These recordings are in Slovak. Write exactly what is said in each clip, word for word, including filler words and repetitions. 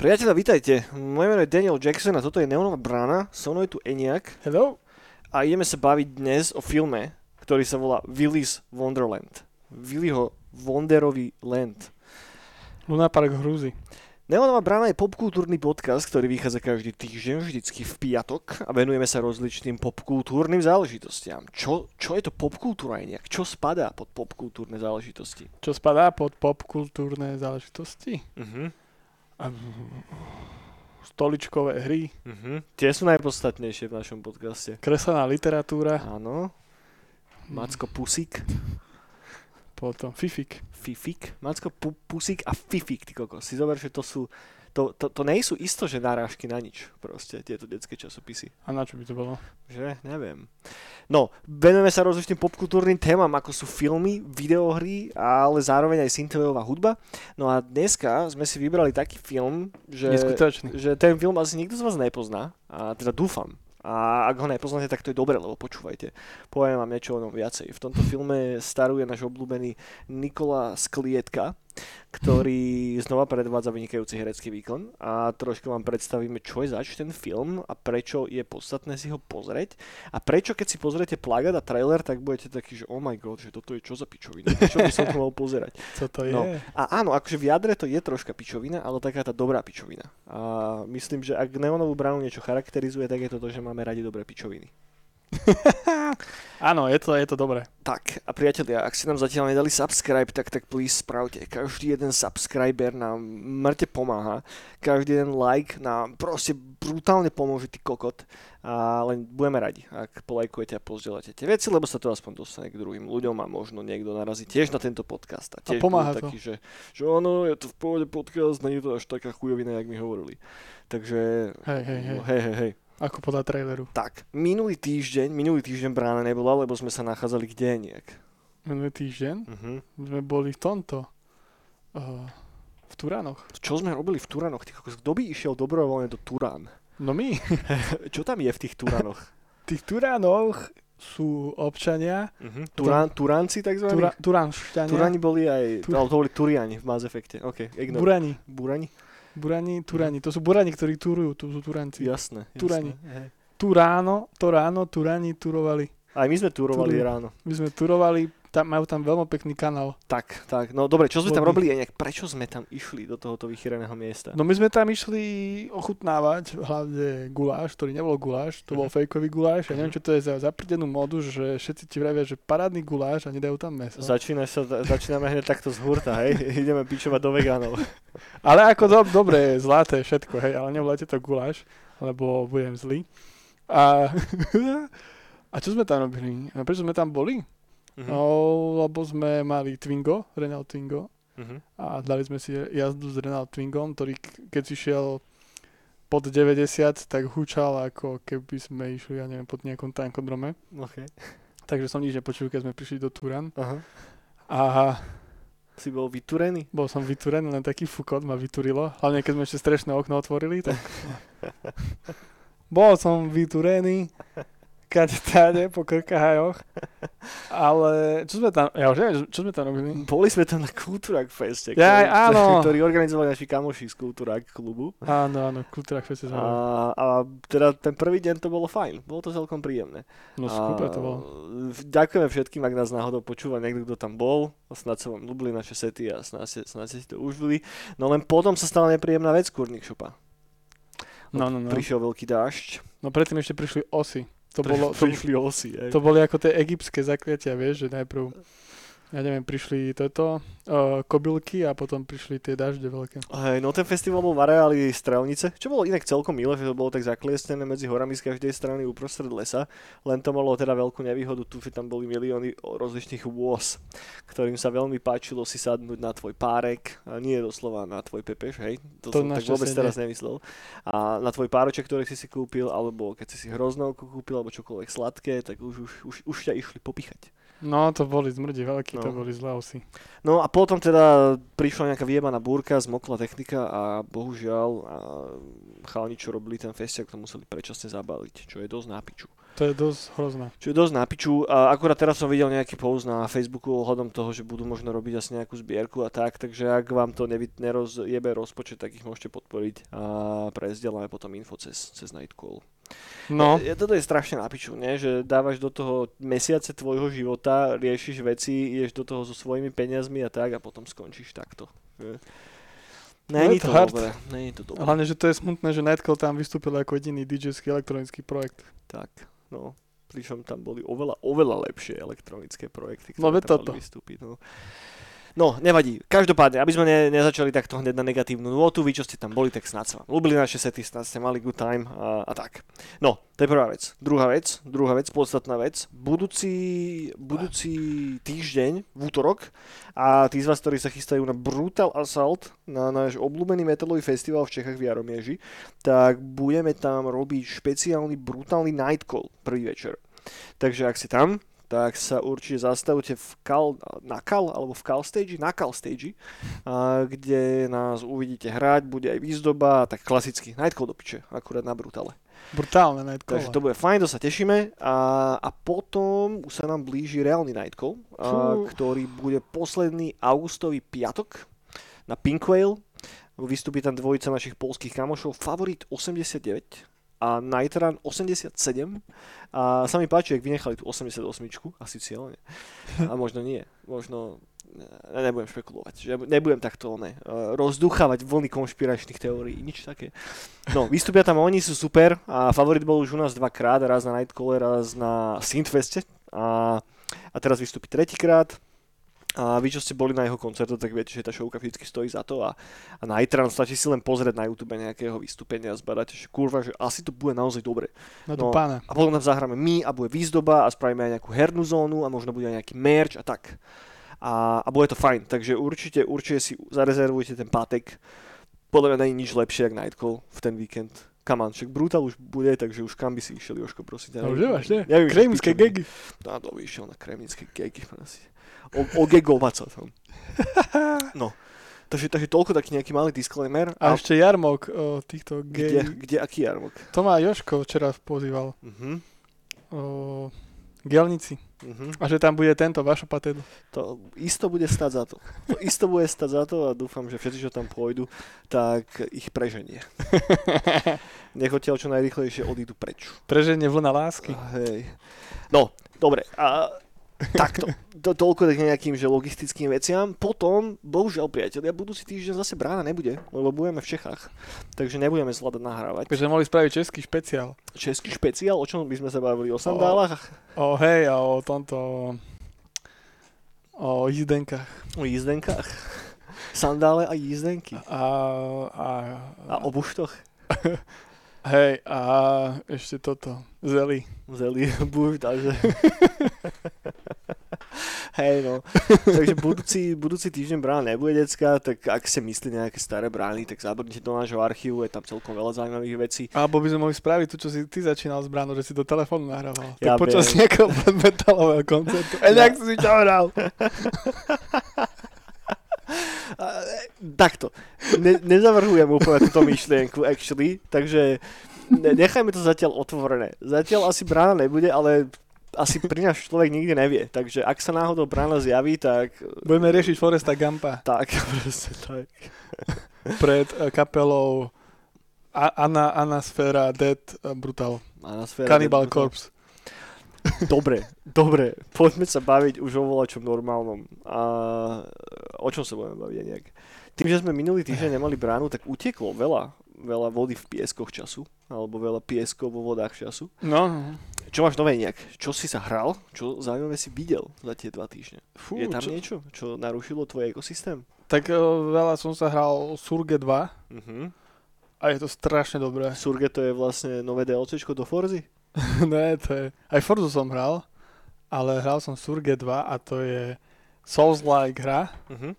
Priatelia, vítajte. Moje meno je Daniel Jackson a toto je Neonova Brana. So mnou je tu Eniac. Hello. A ideme sa baviť dnes o filme, ktorý sa volá Willy's Wonderland. Willyho Wonderový land. Luna Park hrúzy. Neonova Brana je popkultúrny podcast, ktorý vychádza každý týždeň, vždycky v piatok a venujeme sa rozličným popkultúrnym záležitostiam. Čo, čo je to popkultúra aj nejak? Čo spadá pod popkultúrne záležitosti? Čo spadá pod popkultúrne záležitosti? Uh-huh. A stoličkové hry. Uh-huh. Tie sú najpodstatnejšie v našom podcaste. Kreslená literatúra. Áno. Macko Pusík. Potom Fifik. Fifik? Macko pu- Pusík a Fifik, ty koko. Si zober, že to sú... To, to, to nejsú isto, že narážky na nič. Proste tieto detské časopisy. A na čo by to bolo? Že? Neviem. No, venujeme sa rozličným popkultúrnym témam, ako sú filmy, videohry, ale zároveň aj synthwaveová hudba. No a dneska sme si vybrali taký film, že... Neskutočný. Že ten film asi nikto z vás nepozná. A teda dúfam. A ak ho nepoznáte, tak to je dobre, lebo počúvajte. Poviem vám niečo o ňom viacej. V tomto filme staruje náš obľúbený Nikola Sklietka, ktorý znova predvádza vynikajúci herecký výkon. A trošku vám predstavíme, čo je zač ten film a prečo je podstatné si ho pozrieť. A prečo, keď si pozriete plagát a trailer, tak budete takí, že oh my god, že toto je čo za pičovina. Čo by som to mal pozerať? Co to je? No. A áno, akože v jadre to je troška pičovina, ale taká tá dobrá pičovina. A myslím, že ak Neonovú bránu niečo charakterizuje, tak je to to, že máme radi dobré pičoviny. Áno, je to, je to dobré. Tak, a priatelia, ak ste nám zatiaľ nedali subscribe, tak tak please spravte. Každý jeden subscriber nám mŕte pomáha. Každý jeden like nám proste brutálne pomôže, ty kokot. A len budeme radi, ak polajkujete a pozdieľate tie veci, lebo sa to aspoň dostane k druhým ľuďom a možno niekto narazí tiež na tento podcast. A, tiež a pomáha taký, to. Že, že áno, je to v pôvode podcast, nie je to až taká chujovina, jak mi hovorili. Takže, hej, hej, hej. hej, hej, hej. Ako podľa traileru. Tak, minulý týždeň, minulý týždeň brána nebola, lebo sme sa nachádzali kde nejak. Minulý týždeň? Uh-huh. Sme boli v tomto, uh, v Turánoch. Čo sme robili v Turánoch? Kto by išiel dobrovoľne do Turán? No my. Čo tam je v tých Turánoch? V tých Turánoch sú občania. Uh-huh. Turán, Turánci takzvaní? Tura, Turánšťania. Turáni boli aj, Tur- ale to boli Turiani v Mass Effecte. Okay, Burani. Burani. Burani, Turani. To sú Burani, ktorí turujú, to sú Turanci. Jasné, jasné. Turani. Hej. Turáno, to ráno, Turani turovali. Aj my sme turovali Turu. ráno. My sme turovali, tam, majú tam veľmi pekný kanál. Tak, tak. No dobre, čo sme Bobby. tam robili a nejak prečo sme tam išli do tohoto vychýreného miesta? No my sme tam išli ochutnávať hlavne guláš, ktorý nebol guláš, to bol fejkový guláš. Ja neviem, čo to je za zaprdenú modu, že všetci ti vravia, že parádny guláš a nedajú tam mäso. Začína sa, začíname hneď takto z hurta, hej? Ideme pičovať do vegánov. Ale ako do, dobre, zlaté všetko, hej, ale nevolajte to guláš, lebo budem zlý. A... A čo sme tam robili? Prečo sme tam boli? Uh-huh. No, lebo sme mali Twingo, Renault Twingo. Uh-huh. A dali sme si jazdu s Renault Twingom, ktorý keď si šiel pod deväťdesiat, tak hučal, ako keby sme išli, ja neviem, pod nejakom tankodrome. Okay. Takže som nič nepočul, keď sme prišli do Turan. Uh-huh. A... Si bol vytúrený? Bol som vytúrený, len taký fukot ma vytúrilo. Hlavne keď sme ešte strešné okno otvorili, tak... Bol som vytúrený. Kade táde, po krkahajoch. Ale čo sme tam, ja už neviem, čo sme tam robili? Boli sme tam na Kultúrak feste, ktorý, ja, ktorý organizovali naši kamoši z Kultúrak klubu. Áno, áno, Kultúrak feste sme. A, a teda ten prvý deň to bolo fajn, bolo to celkom príjemné. No super to bolo. Ďakujeme všetkým, ak nás náhodou počúva niekto, kto tam bol. Snáď sa vám ľúbili naše sety a snáď ste si to užili. No len potom sa stala nepríjemná vec, kurník šupa. No, no, no. Prišiel veľký dážď. No predtým ešte prišli osy. To, bolo, to, prišli osy, to boli ako tie egyptské zakliatia, vieš, že najprv, ja neviem, prišli toto, uh, kobylky a potom prišli tie dažde veľké. Hej, no ten festival bol v areáli Strelnice, čo bolo inak celkom milé, že to bolo tak zakliestené medzi horami z každej strany uprostred lesa, len to malo teda veľkú nevýhodu tu, že tam boli milióny rozličných vôz, ktorým sa veľmi páčilo si sadnúť na tvoj párek, a nie doslova na tvoj pepeš, hej, to, to som tak vôbec nie. Teraz nemyslel, a na tvoj pároček, ktorý si si kúpil, alebo keď si si hroznovku kúpil, alebo čokoľvek sladké, tak už, už, už, už ťa išli popíchať. No, to boli zmrdi veľkí, no. To boli zlé osy. No a potom teda prišla nejaká vyjebaná búrka, zmokla technika a bohužiaľ a chalani, čo robili ten festiak, to museli predčasne zabaliť, čo je dosť na piču. To je dosť hrozné. Čo je dosť na piču. A akurát teraz som videl nejaký post na Facebooku ohľadom toho, že budú možno robiť asi nejakú zbierku a tak, takže ak vám to nevid- nerozjebe rozpočet, tak ich môžete podporiť a prezdeláme potom info cez, cez Nightcall. No. E, toto je strašne na piču, ne? Že dávaš do toho mesiace tvojho života, riešiš veci, ideš do toho so svojimi peniazmi a tak a potom skončíš takto. Je. Není to, to dobré, není to dobré. Hlavne, že to je smutné, že Nightcall tam vystúpil ako jediný dý džejský elektronický projekt. Tak, no, pričom tam boli oveľa, oveľa lepšie elektronické projekty, ktoré no, tam boli vystúpiť. No. No, nevadí. Každopádne, aby sme ne, nezačali takto hneď na negatívnu notu, vy čo ste tam boli, tak snáď sa vám ľúbili naše sety, snáď ste mali good time a, a tak. No, to je prvá vec. Druhá vec, druhá vec, podstatná vec. Budúci, budúci týždeň, v útorok, a tí z vás, ktorí sa chystajú na Brutal Assault, na náš obľúbený metalový festival v Čechách v Jaromieži, tak budeme tam robiť špeciálny brutálny Nightcall prvý večer. Takže ak ste tam, tak sa určite zastavte v Kal, na Kal, alebo v Kal stage, na Kal stage, kde nás uvidíte hrať, bude aj výzdoba, tak klasicky Nightcall do piče, akurát na Brutale. Brutálne Nightcall. Takže to bude fajn, to sa tešíme a, a potom sa nám blíži reálny Nightcall, a, ktorý bude posledný augustový piatok na Pink Whale. Vystúpi tam dvojica našich poľských kamošov, Favorit osemdesiatdeväť a Nightrun osemdesiatsedem a sa mi páči, ak vynechali tú osemdesiatosmičku, asi cieľne, a možno nie, možno ne, nebudem špekulovať, že nebudem takto ne, rozduchávať vlny konšpiračných teórií, nič také. No, vystúpia tam oni, sú super a Favorit bol už u nás dvakrát, raz na Nightcalle, raz na Synthfeste a, a teraz vystúpi tretíkrát. A vy, čo ste boli na jeho koncertu, tak viete, že tá showka vždycky stojí za to a, a na Nightran stačí si len pozrieť na YouTube nejakého vystúpenia a zbadáte, že kurva, že asi to bude naozaj dobre. No, no pána. A potom tam zahráme my a bude výzdoba a spravíme aj nejakú hernú zónu a možno bude aj nejaký merch a tak. A, a bude to fajn, takže určite, určite si zarezervujte ten pátek. Podľa mňa nie je nič lepšie, jak Nightcall v ten víkend. Come on, však Brutál už bude, takže už kam by si išiel, Jožko, prosím. No už nemáš, ne? Kremnické gegy. No to by išiel na kremnické gegy, prosím. Ogegovať sa tam. No. Takže, takže toľko taký nejaký malý disclaimer. A, a ešte jarmok o týchto gej... Kde, kde aký jarmok? To ma Jožko včera pozýval. Uh-huh. O gelnici. Uh-huh. A že tam bude tento, vaša patédu. To isto bude stať za to. To isto bude stať za to a dúfam, že všetci, čo tam pôjdu, tak ich preženie. Nech odtiaľ čo najrýchlejšie odídu preč. Preženie vlna lásky. A hej. No, dobre. A... Takto, to, toľko tak nejakým že logistickým veciam. Potom, bohužiaľ priatelia, budúci týždeň zase Brána nebude, lebo budeme v Čechách, takže nebudeme zvládať nahrávať. Takže mohli spraviť český špeciál. Český špeciál? O čom by sme sa bavili? O sandálach? O, o hej, a o tomto... O jízdenkách. O jízdenkách. Sandále a jízdenky. A... A, a, a o buštoch. Hej, a ešte toto. Zeli. Zeli, buš, takže... Hej no, takže budúci, budúci týždeň Brána nebude, decka, tak ak ste myslí nejaké staré brány, tak zabrnite do nášho archívu, je tam celkom veľa zaujímavých vecí. Alebo by sme mohli spraviť to, čo si ty začínal s Bránou, že si do telefónu nahrával. Ja tak počas be... nejakého metalového koncertu. Eniac si to hral. Takto, ne, nezavrhujem úplne túto myšlienku, actually, takže nechajme to zatiaľ otvorené. Zatiaľ asi Brána nebude, ale... Asi pri nás človek nikdy nevie, takže ak sa náhodou Brána zjaví, tak... Budeme riešiť Foresta Gumpa. Tak, proste tak. Pred kapelou A- Ana, Anasfera Dead Brutal. Anasfera Cannibal Dead Corpse. Dobre, dobre, poďme sa baviť už o voľačom normálnom. A o čom sa budeme baviť nejak? Tým, že sme minulý týždeň nemali Bránu, tak utieklo veľa, veľa vody v pieskoch času, alebo veľa pieskov vo vodách času. No. Čo máš nové nejak? Čo si sa hral? Čo zaujímavé si videl za tie dva týždne? Fú, je tam čo? Niečo, čo narušilo tvoj ekosystém? Tak o, veľa som sa hral Surge dva uh-huh. a je to strašne dobré. Surge to je vlastne nové DLCčko do Forzy? Ne, to je... Aj Forzu som hral, ale hral som Surge dva a to je Souls-like hra, uh-huh.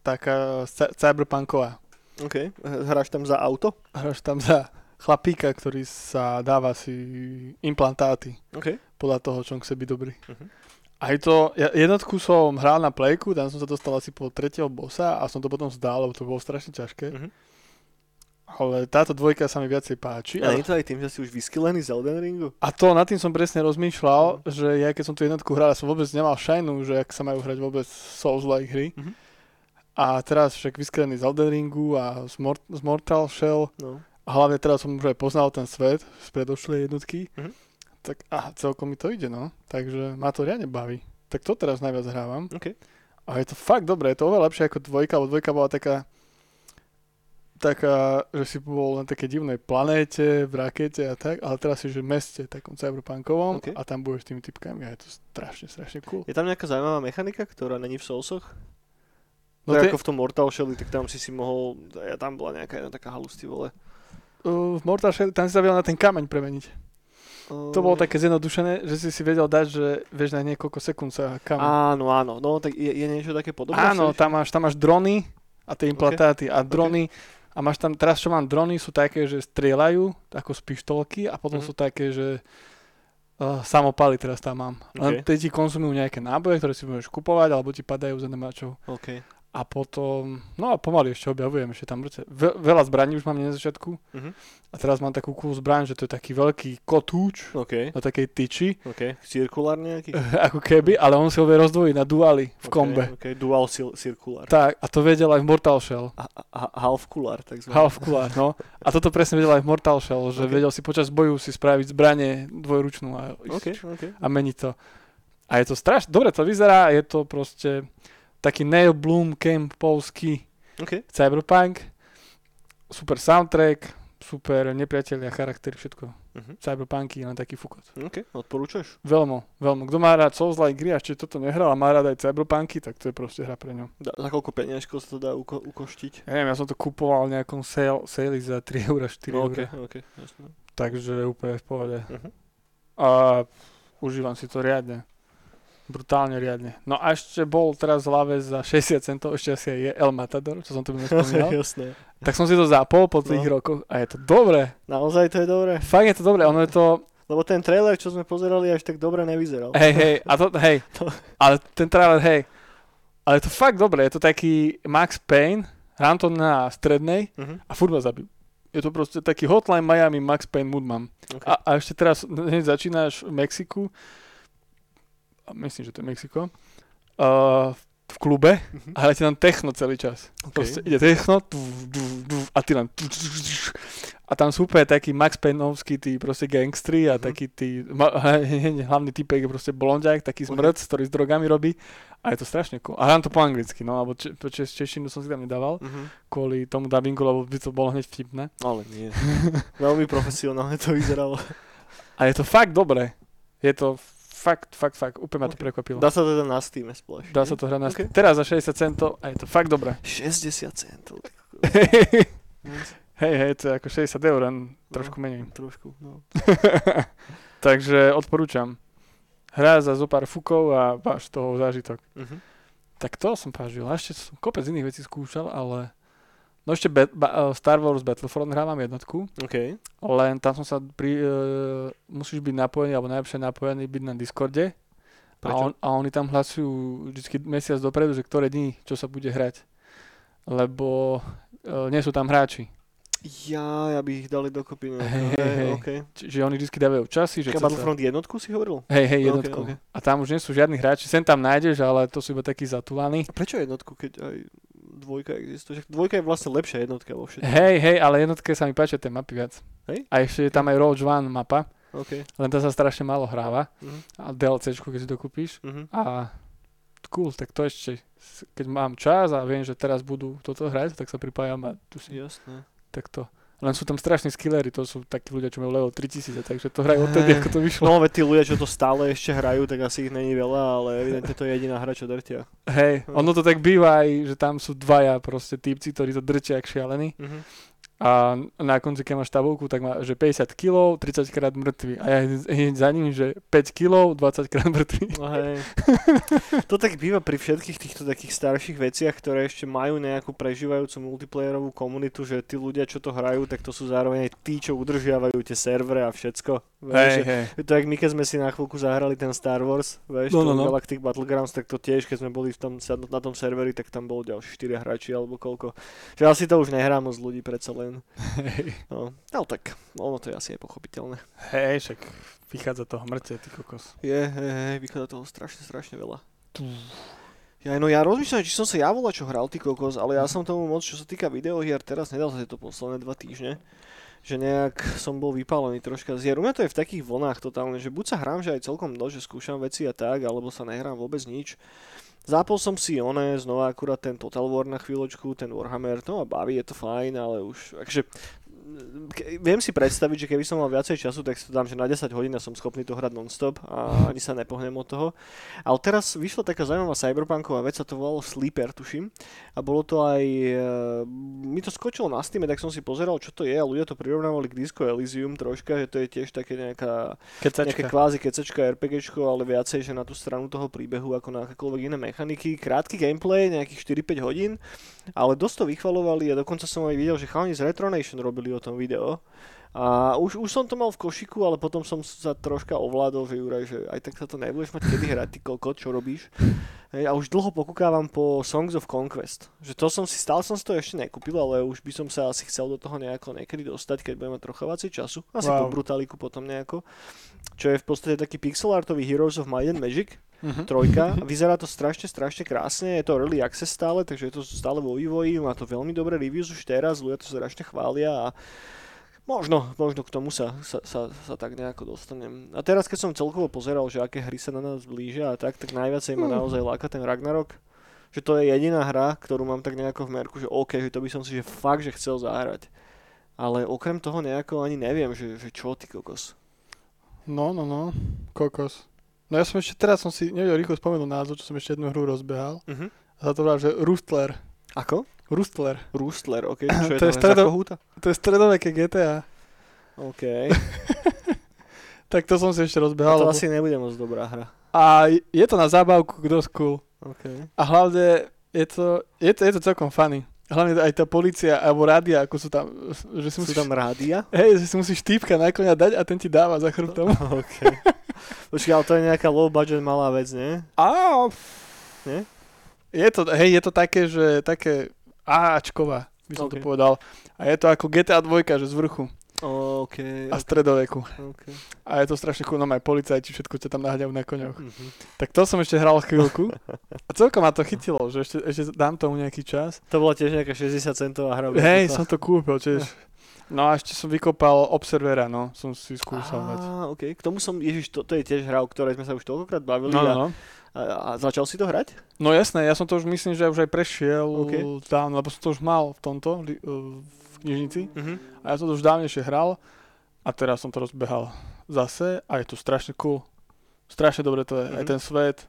taká c- cyberpunková. OK. Hráš tam za auto? Hráš tam za... chlapíka, ktorý sa dáva si implantáty okay. podľa toho, čo on chce byť dobrý. Uh-huh. A je to, jednotku som hral na plejku, tam som sa dostal asi po tretieho bossa a som to potom zdal, lebo to bolo strašne ťažké. Uh-huh. Ale táto dvojka sa mi viacej páči. Ale nie to aj tým, že si už vyskylený z Elden Ringu? A to, nad tým som presne rozmýšľal, mm. že ja keď som tu jednotku hral, ja som vôbec nemal šajnu, že ak sa majú hrať vôbec Souls-like hry. Mm-hmm. A teraz však vyskylený z Elden Ringu a z, Mor- z Mortal Shell. No. A hlavne teraz som už aj poznal ten svet z predošlej jednotky. Mm-hmm. Tak aha, celkom mi to ide, no. Takže ma to riadne baví. Tak to teraz najviac hrávam. Okay. A je to fakt dobré, je to oveľa lepšie ako dvojka, lebo dvojka bola taká taká, že si bol na také divnej planéte, v rakete a tak, ale teraz si že v meste, takom cyberpunkovom, okay. A tam budeš s tými typkami a je to strašne, strašne cool. Je tam nejaká zaujímavá mechanika, ktorá není v Soulsoch? No tak te... ako v tom Mortal Shelli, tak tam si si mohol, ja tam bola nejaká jedna taká halústi, vole. Uh, v Mortal Shelli, tam si sa vedel na ten kameň premeniť. Uh... To bolo také zjednodušené, že si si vedel dať, že vieš na niekoľko sekúnd sa kameň. Áno, áno, no tak je, je niečo také podobné? Áno, tam máš, tam máš drony a tie implantáty okay. a drony. Okay. A máš tam, teraz čo mám, drony sú také, že strieľajú, ako z pištolky a potom mm. sú také, že uh, samopaly teraz tam mám. Okay. Len tie ti konzumujú nejaké náboje, ktoré si budeš kupovať, alebo ti padajú z enemáčov. Okay. A potom, no a pomaly ešte objavujem, ešte tam Ve- veľa zbraní už mám na začiatku. Mm-hmm. A teraz mám takú cool zbraň, že to je taký veľký kotúč okay. na takej tyči. Okay. Cirkulár nejaký? Ako keby, ale on si ho vie rozdvojiť na duály v okay, kombe. Okay. Dual cirkulár. Tak, a to vedel aj v Mortal Shell. A, a, half-kulár, takzvané. Half-kulár, no. A toto presne vedel aj v Mortal Shell, že okay. vedel si počas boju si spraviť zbranie dvojručnú a, okay, okay. a meniť to. A je to strašne, dobre to vyzerá, je to proste... Taký Neil Bloom Camp polský okay. cyberpunk, super soundtrack, super nepriatelia, charaktery, všetko. Uh-huh. Cyberpunky, len taký fukot. Ok, odporúčaš? Veľmi, veľmi. Kto má rád Souls-like hry a ešte toto nehral a má rád aj cyberpunky, tak to je proste hra pre ňo. Da, za koľko peniažkov sa to dá uko- ukoštiť? Ja neviem, ja som to kupoval v nejakom sale, sale za tri eurá, štyri eurá. Ok, ok, jasné. Takže úplne v pohode. Uh-huh. A užívam si to riadne. Brutálne riadne. No a ešte bol teraz v hlave za šesťdesiat centov, ešte asi je El Matador, čo som tu nespomínal. Jasné. Tak som si to zapol po tých no. rokoch a je to dobré. Naozaj to je dobré. Fakt je to dobré, ono je to... Lebo ten trailer, čo sme pozerali, až tak dobre nevyzeral. Hej, hej, a to, hej, to... ale ten trailer, hej, ale je to fakt dobré, je to taký Max Payne, hrám to na strednej uh-huh. a furt ma zabijú. Je to proste taký Hotline Miami Max Payne mood mám. Okay. A, a ešte teraz začínaš v Mexiku, myslím, že to je Mexiko, uh, v klube uh-huh. a hľadí tam techno celý čas. Okay. Proste ide techno tuf, tuf, tuf, a ty len tuf, tuf, tuf, a tam sú úplne takí Max Payneovskí tí proste gangstri a uh-huh. taký tí ma, hlavný typek je proste blondiak, taký smrc, ktorý s drogami robí a je to strašne cool. A hrám to po anglicky, no, alebo če, če, češtinu som si tam nedával uh-huh. kvôli tomu dubbingu, lebo by to bolo hneď vtipné. Ale nie. Veľmi profesionálne to vyzeralo. A je to fakt dobré. Je to Fakt, fakt, fakt. Úplne ma to okay. prekvapilo. Dá sa to teda na Steam splash. Dá sa to hrať na Steam. Okay. Teraz za šesťdesiat centov a je to fakt dobré. šesťdesiat centov. Hej, hej, to je ako šesťdesiat eur, trošku no, menej. Trošku, no. Takže odporúčam. Hrá za zo pár fukov a máš toho zážitok. Uh-huh. Tak to som pážil. Ešte som kopec iných vecí skúšal, ale... No ešte Be- ba- Star Wars Battlefront hrávam jednotku, okay. len tam som sa pri... E, musíš byť napojený, alebo najlepšie napojený byť na Discorde. A, on, a oni tam hlasujú vždycky mesiac dopredu, že ktoré dni, čo sa bude hrať. Lebo e, nie sú tam hráči. Ja, ja by ich dali dokopy. No. Hey, hey, hey. Okay. Čiže oni vždycky dávajú časy. Že Ka Battlefront sa... jednotku si hovoril? Hej, hej, jednotku. Okay, okay. A tam už nie sú žiadni hráči, sem tam nájdeš, ale to sú iba takí zatúlaní. A prečo jednotku, keď aj... Dvojka existuje. Dvojka je vlastne lepšia jednotka vo všetkých. Hej, hej, ale jednotke sa mi páčia tie mapy viac. Hej? A ešte je tam aj Rogue One mapa. Okay. Len tá sa strašne málo hráva. Uh-huh. A DLCčku, keď si to kúpiš. Uh-huh. A cool, tak to ešte. Keď mám čas a viem, že teraz budú toto hrať, tak sa pripájam a tu si. Jasné. Tak to. Len sú tam strašní skillery, to sú takí ľudia, čo majú level tritisíc, takže to hrajú odtedy, ako to vyšlo. No, veď tí ľudia, čo to stále ešte hrajú, tak asi ich není veľa, ale evidentne to je jediná hra, čo drtia. Hej, ono to tak býva aj, že tam sú dvaja proste týpci, ktorí to drtia jak šialení. Uh-huh. A na konci, keď máš tabulku, tak má, že päťdesiat kilogramov, tridsaťkrát mŕtvy. A ja za ním, že päť kilogramov, dvadsaťkrát mŕtvy. No hej. To tak býva pri všetkých týchto takých starších veciach, ktoré ešte majú nejakú prežívajúcu multiplayerovú komunitu, že tí ľudia, čo to hrajú, tak to sú zároveň aj tí, čo udržiavajú tie servere a všetko. Hej, hej. To jak my, keď sme si na chvíľku zahrali ten Star Wars, vieš, no, no, no. Galactic Battlegrounds, tak to tiež, keď sme boli v tom, na tom serveri, tak tam bolo ďalšie štyria hráči alebo koľko. Že asi to už nehrá moc ľudí, predsa len ten. Hey. No, ale tak, ono to je asi aj pochopiteľné. Hej, však vychádza toho mŕte, ty kokos. Je, hej, hej, vychádza toho strašne, strašne veľa. Ja, no ja rozmýšľam, či som sa ja volal, čo hral, ty kokos, ale ja som tomu moc, čo sa týka videohier, teraz nedal sa to posledné dva týždne. Že nejak som bol vypálený troška z hier. U mňa to je v takých vlnách totálne, že buď sa hrám, že aj celkom dosť, že skúšam veci a tak, alebo sa nehrám vôbec nič. Zápol som si oné, znova akurát ten Total War na chvíľočku, ten Warhammer, to ma baví, je to fajn, ale už, takže ke, viem si predstaviť, že keby som mal viacej času, tak si to dám, že na desať hodín som schopný to hrať non-stop a ani sa nepohnem od toho. Ale teraz vyšla taká zaujímavá cyberpunková vec, sa to volalo Sleeper, tuším, a bolo to aj, e, mi to skočilo na Steam, tak som si pozeral, čo to je, a ľudia to prirovnávali k Disco Elysium troška, že to je tiež také nejaká nejaká kvázi kecačka RPGčko, ale viacej, že na tú stranu toho príbehu ako na akékoľvek iné mechaniky. Krátky gameplay, nejakých štyri päť hodín, ale dosť to vychvalovali a dokonca som aj videl, že chalani z Retronation robili o tom video. A už, už som to mal v košiku, ale potom som sa troška ovládol, že Juraj, že aj tak sa to nebudeš mať kedy hrať, ty kokot, čo robíš. A už dlho pokúkávam po Songs of Conquest, že to som si, stále som si to ešte nekúpil, ale už by som sa asi chcel do toho nejako niekedy dostať, keď budeme trocha vací času, asi wow. Po Brutaliku potom nejako, čo je v podstate taký pixelartový Heroes of Might and Magic, uh-huh. Trojka, vyzerá to strašne, strašne krásne, je to early access stále, takže je to stále vo vývoji, má to veľmi dobré reviews už teraz, ľudia to strašne chvália a Možno, možno k tomu sa, sa, sa, sa tak nejako dostanem. A teraz, keď som celkovo pozeral, že aké hry sa na nás blížia a tak, tak najviacej ma naozaj láka ten Ragnarok. Že to je jediná hra, ktorú mám tak nejako v merku, že OK, že to by som si že fakt, že chcel zahrať. Ale okrem toho nejako ani neviem, že, že čo, ty kokos. No, no, no, kokos. No ja som ešte, teraz som si nevedel rýchlo spomenul názov, čo som ešte jednu hru rozbehal. Uh-huh. A za to bolo, že Rustler. Ako? Rustler. Rustler, ok. Čo je to, je stredo- to je stredoveké gé té á. Ok. Tak to som si ešte rozbehal. To lebo... asi nebude moc dobrá hra. A je to na zábavku, kdo cool. Okay. A hlavne je to, je, to, je to celkom funny. Hlavne aj tá polícia, alebo rádia, ako sú tam... Že si musíš, sú tam rádia? Hej, že si musíš týpka na konia dať a ten ti dáva za chrbtom. Ok. Počkaj, ale to je nejaká low budget malá vec, nie? Áááá. Nie? Je to, hej, je to také, že také... Ačková, by som okay. to povedal. A je to ako gé té á dva, že z vrchu. Okay, a okay. Stredoveku. Okay. A je to strašne cool, no aj policajti, všetko ťa tam naháňajú na koňoch. Mm-hmm. Tak to som ešte hral chvíľku. A celkom ma to chytilo, že ešte, ešte dám tomu nejaký čas. To bola tiež nejaká šesťdesiat centová hra. Hej, som to kúpil, tiež. No a ešte som vykopal Observera, no, som si skúšal dať. Á, okej, k tomu som, ježiš, to, to je tiež hra, o ktorej sme sa už toľkokrát bavili. No, a, no. A, a začal si to hrať? No jasné, ja som to už myslím, že už aj prešiel okay. dávno, lebo som to už mal v tomto, v knižnici. Mm-hmm. A ja som to už dávnejšie hral a teraz som to rozbehal zase a je to strašne cool. Strašne dobre to je, mm-hmm. aj ten svet,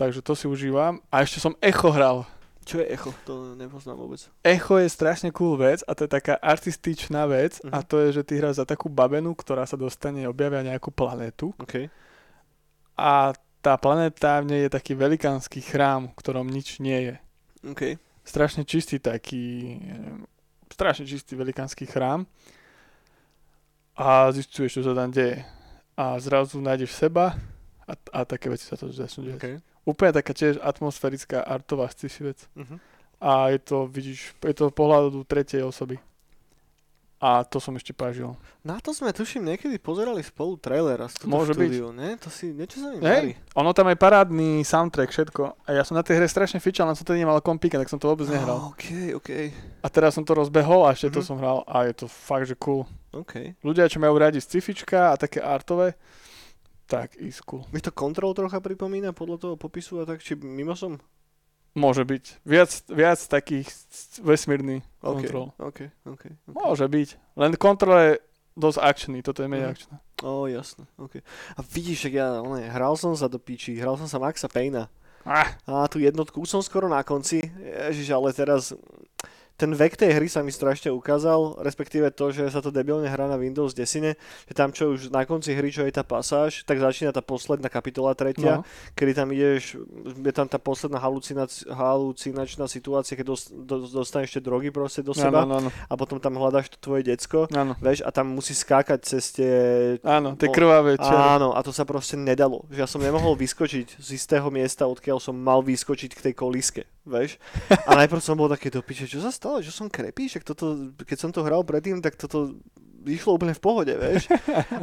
takže to si užívam. A ešte som Echo hral. Čo je Echo? To nepoznám vôbec. Echo je strašne cool vec a to je taká artističná vec uh-huh. a to je, že ty hráš za takú babenu, ktorá sa dostane, objavia nejakú planétu. Okay. A tá planéta v nej je taký velikánsky chrám, v ktorom nič nie je. Okay. Strašne čistý taký, strašne čistý velikánsky chrám a zistuješ, čo sa tam deje. A zrazu nájdeš seba a, a také veci sa to začnú deť. Okay. Úplne taká tiež atmosférická artová sci-fi vec. Uh-huh. A je to, vidíš, je to pohľadu tretej osoby. A to som ešte pážil. Na to sme, tuším, niekedy pozerali spolu trailer a z môže štúdiu, byť. Ne? To si niečo sa mi hey, ono tam je parádny soundtrack, všetko. A ja som na tej hre strašne fičal, len som to nemal kompíka, tak som to vôbec nehral. Okej, oh, okej. Okay, okay. A teraz som to rozbehol a ešte uh-huh. to som hral a je to fakt, že cool. Okay. Ľudia, čo majú radi sci-fička a také artové, tak, is cool. Mi to Control trocha pripomína podľa toho popisu a tak, či mimo som? Môže byť. Viac, viac takých vesmírny Control. Okay, okay, okay, okay. Môže byť. Len Control je dosť akčný, toto je menej mm. akčné. Ó, oh, jasné, okej. Okay. A vidíš, ja ne, hral som sa do piči, hral som sa Maxa Payna. Ah. A tú jednotku som skoro na konci, ježiš, ale teraz... Ten vek tej hry sa mi strašne ukázal, respektíve to, že sa to debilne hrá na Windows desať, že tam čo už na konci hry, čo je tá pasáž, tak začína tá posledná kapitola tretia, no. Kedy tam ideš, je tam tá posledná halucinač, halucinačná situácia, keď dos, dos, dostaneš tie drogy proste do seba ano, ano, ano. A potom tam hľadáš to tvoje decko, vieš, a tam musí skákať cez tie... Áno, tie krvavé čery. Áno, a to sa proste nedalo, že ja som nemohol vyskočiť z istého miesta, odkiaľ som mal vyskočiť k tej kolíske. Veš? A najprv som bol také dopiče, čo sa stalo, že som krepíš, toto, keď som to hral predtým, tak toto išlo úplne v pohode, veš?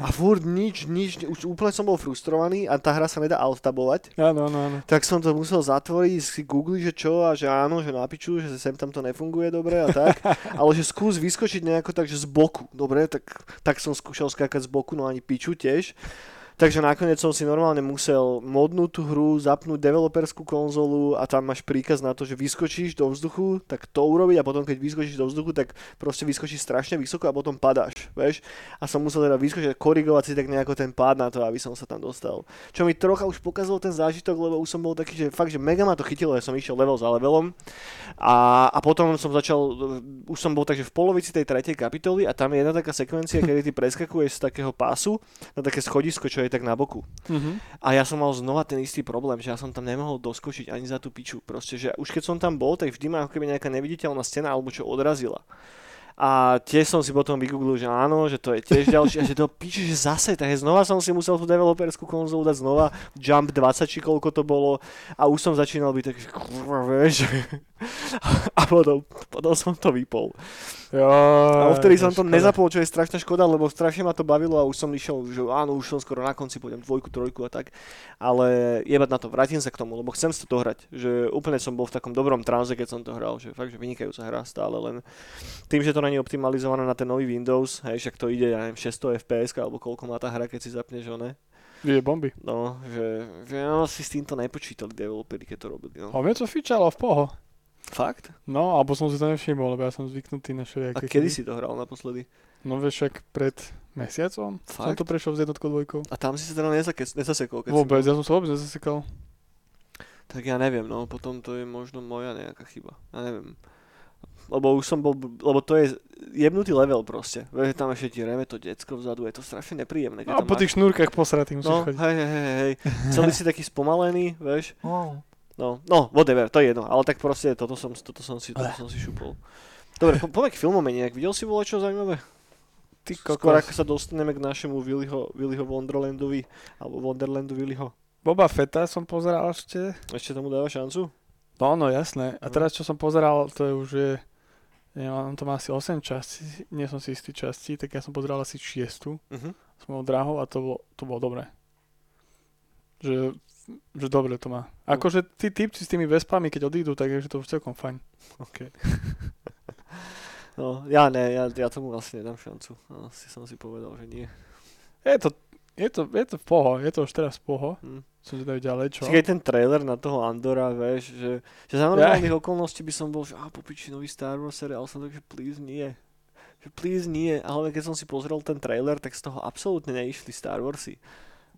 A furt nič, nič, už úplne som bol frustrovaný a tá hra sa nedá alftabovať. Áno, áno, áno. Tak som to musel zatvoriť, si googliť, že čo a že áno, že napiču, že sem tam to nefunguje dobre a tak, ale že skús vyskočiť nejako tak, že z boku, dobre, tak, tak som skúšal skákať z boku, no ani piču tiež. Takže nakoniec som si normálne musel modnúť tú hru, zapnúť developerskú konzolu a tam máš príkaz na to, že vyskočíš do vzduchu, tak to urobiť a potom keď vyskočíš do vzduchu, tak proste vyskočíš strašne vysoko a potom padáš, vieš? A som musel teda vyskočiť a korigovať si tak nejako ten pád na to, aby som sa tam dostal. Čo mi trocha už pokazalo ten zážitok, lebo už som bol taký, že fakt, že mega ma to chytilo, ja som išiel level za levelom a, a potom som začal, už som bol takže v polovici tej tretej kapitoly a tam je jedna taká sekvencia, kedy ty preskakuješ z takého pásu na také schodisko, čo je tak na boku. Uh-huh. A ja som mal znova ten istý problém, že ja som tam nemohol doskočiť ani za tú piču. Proste, že už keď som tam bol, tak vždy ma ako keby nejaká neviditeľná stena alebo čo odrazila. A tiež som si potom vygooglil, že áno, že to je tiež ďalšie, že to piči, že zase, tak znova som si musel tú developerskú konzolu dať znova, Jump dvadsať, či koľko to bolo, a už som začínal byť tak, že kurva, vieš, a potom, potom som to vypol. Jo, a vtedy som to škoda. Nezapol, čo je strašná škoda, lebo strašne ma to bavilo a už som išiel, že áno, už som skoro na konci, pôjdem dvojku, trojku a tak, ale jebať na to, vrátim sa k tomu, lebo chcem si to dohrať, že úplne som bol v takom dobrom tranze, keď som to hral, že fakt, že vynikajúca hra stále, len tým, že to nie je optimalizované na ten nový Windows, hej, však to ide, ja neviem, šesťsto ef pé es, alebo koľko má tá hra, keď si zapneš, že ne? Je bomby. No, že, že no, si s týmto nepočítali developeri, keď to robili, no. A mne to fičalo v poho. Fakt? No, alebo som si to nevšimol, lebo ja som zvyknutý na všelijaké. A kedy si to hral naposledy? No, vieš, však pred mesiacom. Fakt? Som to prešiel s jednotkou, dvojkou. A tam si sa teda nezasekol, keď vôbec, si bol. Ja som sa vôbec nezasekal. Tak ja neviem, no, potom to je možno moja nejaká chyba. Ja neviem. Lebo už som bol, lebo to je jebnutý level proste. Veď tam ešte ti reve to decko vzadu, je to strašne nepríjemné. No po tých máš... šnúrkach posratý musíš no, chodiť. No hej, hej, hej, celý si taký spomalený, vieš. Oh. No, no, whatever, to je jedno, ale tak proste toto som, toto som, si, toto som si šupol. Dobre, po, poďme k filmom Eniac, videl si volečo zaujímavé? Ty kokos. Skôr ako sa dostaneme k našemu Willyho, Willyho Wonderlandovi, alebo Wonderlandu Willyho. Boba Fetta som pozeral ešte. Ešte tomu dáva šancu? No, no, jasné. A teraz, čo som pozeral, to je už je... Ja mám to asi osem častí, nie som si istý častí, tak ja som pozeral asi šiestu uh-huh. s mojou drahou a to bolo, to bolo dobré. Že, že dobre to má. Akože tí typci s tými vespami, keď odídu, tak je to už celkom fajn. OK. No, ja ne, ja, ja tomu asi nedám šancu. Asi som si povedal, že nie. Je to, je to, je to v poho, je to už teraz v poho. Hmm. Som zvedavý ďalej, čo? Čiže ten trailer na toho Andora, vieš, že, že za normálnych yeah. okolností by som bol, že á, popiči, nový Star Wars seriál, som tak, že please nie. Že please nie, ale keď som si pozrel ten trailer, tak z toho absolútne neišli Star Warsy.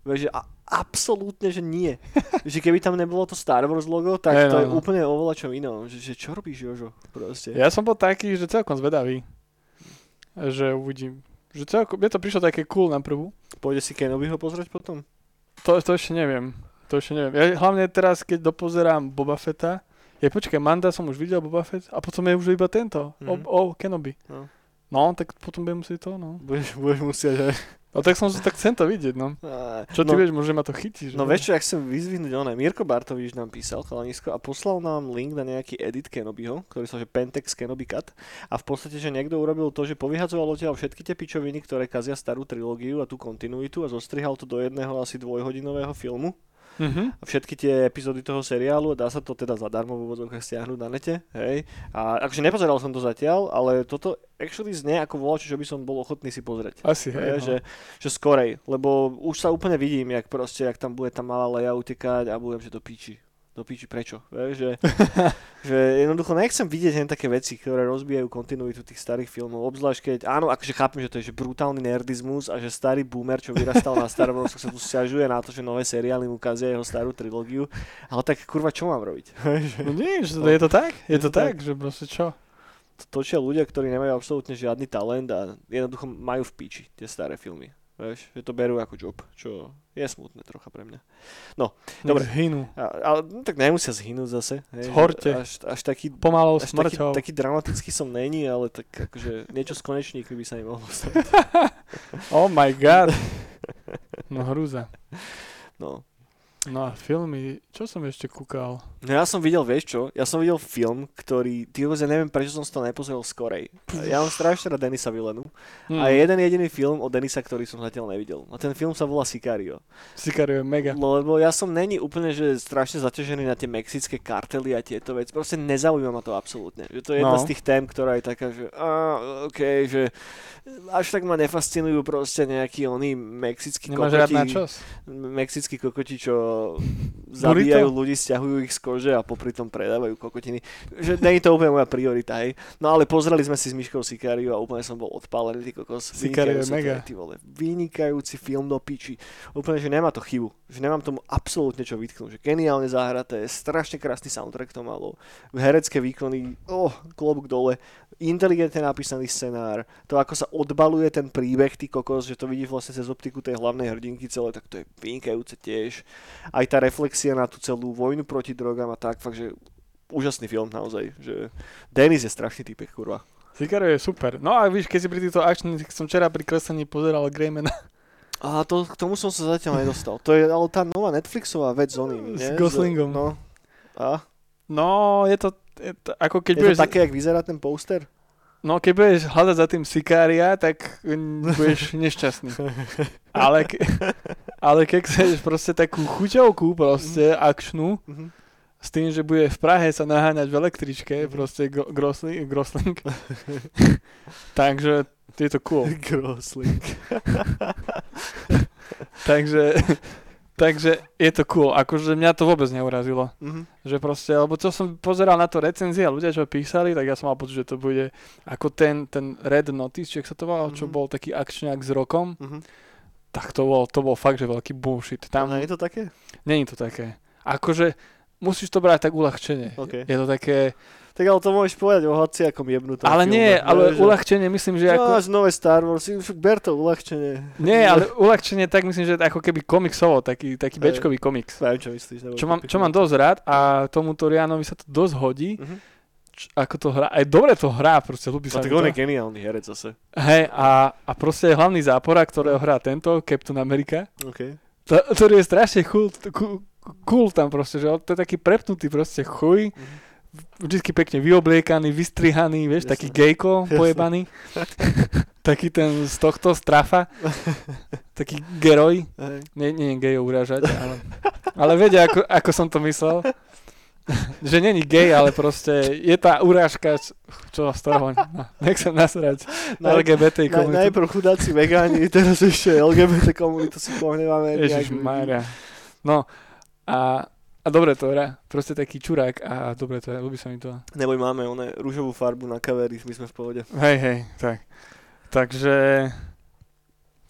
Vieš, že a, absolútne, že nie. Že keby tam nebolo to Star Wars logo, tak hey, to no, je no. úplne oveľa čo inom. Že, že čo robíš, Jožo? Proste. Ja som bol taký, že celkom zvedavý. Že uvidím. Že celkom, mne to prišlo také cool na prvú. Pôjde si Kenobiho pozrieť potom? To, to ešte neviem, to ešte neviem. Ja hlavne teraz, keď dopozerám Boba Fetta, ja počkaj, Manda som už videl Boba Fett a potom je už iba tento, mm-hmm. o, o Kenobi. No. no, tak potom budem musieť to, no. Budeš, budeš musieť, hej. No tak som tak chcem to vidieť, no. A, čo ty no, vieš, môže ma to chytiť, že? No vieš čo, ak chcem vyzvihnúť, ono, Mirko Bartovič nám písal, chalanisko, a poslal nám link na nejaký edit Kenobiho, ktorý sa že Pentex Kenobi Cut, a v podstate, že niekto urobil to, že povyhadzoval odtiaľ všetky tie pičoviny, ktoré kazia starú trilógiu a tú kontinuitu a zostrihal to do jedného asi dvojhodinového filmu. Uh-huh. A všetky tie epizódy toho seriálu, dá sa to teda zadarmo v úvodzovkách stiahnuť na nete, hej. A akože nepozeral som to zatiaľ, ale toto actually znie ako volačo, čo by som bol ochotný si pozrieť. Asi, hej. Že, že skorej, lebo už sa úplne vidím, jak proste, jak tam bude tá malá Leia utekať a budem, že do píči. Do píči prečo, vieš, že, že jednoducho nechcem vidieť len také veci, ktoré rozbijajú kontinuitu tých starých filmov, obzvlášť keď, áno, akože chápem, že to je že brutálny nerdizmus a že starý boomer, čo vyrastal na Star Warsoch, sa tu sťažuje na to, že nové seriály mu kazia jeho starú trilógiu, ale tak kurva, čo mám robiť? No nie, že to, je to tak, je, je to tak, tak, že proste čo? Točia ľudia, ktorí nemajú absolútne žiadny talent a jednoducho majú v píči tie staré filmy. Vieš, že to berú ako job, čo je smutné trocha pre mňa. No, dobre. Zhynú. Ale no, tak nemusia zhynúť zase. Hej, horte. Až, až taký, pomalou až smrťou. Taký, taký dramatický som není, ale tak akože niečo z Konečníkmi by sa im mohlo stať. Oh my god. No hrúza. No. No a filmy, čo som ešte kúkal? No ja som videl, vieš čo, ja som videl film, ktorý, ty vôbec ja neviem, prečo som si to nepozrel skorej. Ja mám strašne rád Denisa Villenu mm. a je jeden jediný film od Denisa, ktorý som zatiaľ nevidel. A ten film sa volá Sicario. Sicario je mega. No, lebo ja som není úplne, že strašne zaťažený na tie mexické kartely a tieto veci, proste nezaujíma ma to absolútne. Že to je jedna no. z tých tém, ktorá je taká, že a, okay, že až tak ma nefascinujú proste nejakí oni mexickí kokoti, mexickí kokoti, čo zabíjajú ľudí, stiahujú ich z kože a popri tom predávajú kokotiny. Že nie je to úplne moja priorita, hej. No ale pozreli sme si s Myškou Sicario a úplne som bol odpálený, ty kokos. Sicario je mega. Ty vole, vynikajúci film do piči. Úplne, že nemá to chybu. Že nemám tomu absolútne čo vytknúť. Že geniálne zahraté, strašne krásny soundtrack to malo. Herecké výkony, oh, klobúk dole. Inteligentne napísaný scenár. To, ako sa odbaluje ten príbeh, ty kokos, že to vidíš vlastne cez optiku tej hlavnej hrdinky celé, tak to je vynikajúce tiež. Aj tá reflexia na tú celú vojnu proti drogám a tak, fakt, že úžasný film naozaj, že Denis je strašný týpek, kurva. Sicario je super. No a víš, keď si pri týchto akčných, som včera pri kreslení pozeral Greymana. A to, k tomu som sa zatiaľ nedostal. To je ale tá nová Netflixová vec s oným, nie? S Goslingom. No. A? No, je to, je to ako keď je budeš... to také, jak vyzerá ten poster? No, keď budeš hľadať za tým Sicaria, tak budeš nešťastný. Ale, ke, ale keď chceš proste takú chuťovku, proste akčnú, mm-hmm. s tým, že bude v Prahe sa naháňať v električke, proste go, grosling, grosling. Takže je to cool. Grosling. takže, takže je to cool. Akože mňa to vôbec neurazilo. Mm-hmm. Že proste, lebo čo som pozeral na to recenzie a ľudia, čo písali, tak ja som mal pocit, že to bude ako ten, ten Red Notice, čiže sa to volal, mm-hmm. čo bol taký akčňák s rokom. Mm-hmm. Tak to bol, to bol fakt, že veľký bullshit. Tam... A nie je to také? Nie je to také. Akože musíš to brať tak uľahčenie. Okay. Je to také... Tak ale to môžeš povedať o hoci akom jebnutom filme. Ale nie, ale uľahčenie myslím, že ako... No až nové Star Wars, ber to uľahčenie. Nie, ale uľahčenie tak myslím, že ako keby komiksovo, taký, taký bečkový komiks. Neviem, čo myslíš. Čo mám, čo mám dosť rád a tomuto Rianovi sa to dosť hodí. Uh-huh. Č- ako to hrá, aj dobre to hrá, proste ľúbi sa. A tak on je geniálny herec zase. Hej, a, a proste hlavný zápora, ktorého hrá tento, Captain America. OK. To, ktorý je strašne cool, cool, cool tam proste, že to je taký prepnutý proste chuj. Uh-huh. Vždycky pekne vyobliekaný, vystrihaný, vieš, jasne. Taký gejko pojebaný. Taký ten z tohto strafa. Taký geroj. Nie, nie gejov uražať, ale, ale vedia, ako, ako som to myslel. Že není gej, ale proste je tá urážka, čo z toho, no, nech sa nasrať el gé bé té komunitu. Naj, najprv chudáci vegáni, teraz ešte el gé bé té komunitu si pohneváme. Ježišmária. No a A dobre to hra, proste taký čurák a dobre to hra, ľúbi sa mi to. Neboj, máme oné rúžovú farbu na kaveri, my sme v pohode. Hej, hej, tak. Takže,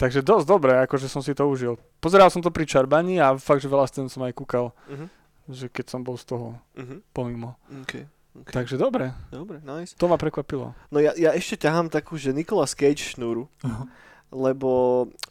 takže dosť dobre, akože som si to užil. Pozeral som to pri čarbaní a fakt, že veľa scén som aj kúkal, uh-huh. že keď som bol z toho uh-huh. pomimo. Okay. Okay. Takže dobre. Dobre, nice. To ma prekvapilo. No ja, ja ešte ťahám takú, že Nicolas Cage šnúru. Uh-huh. Lebo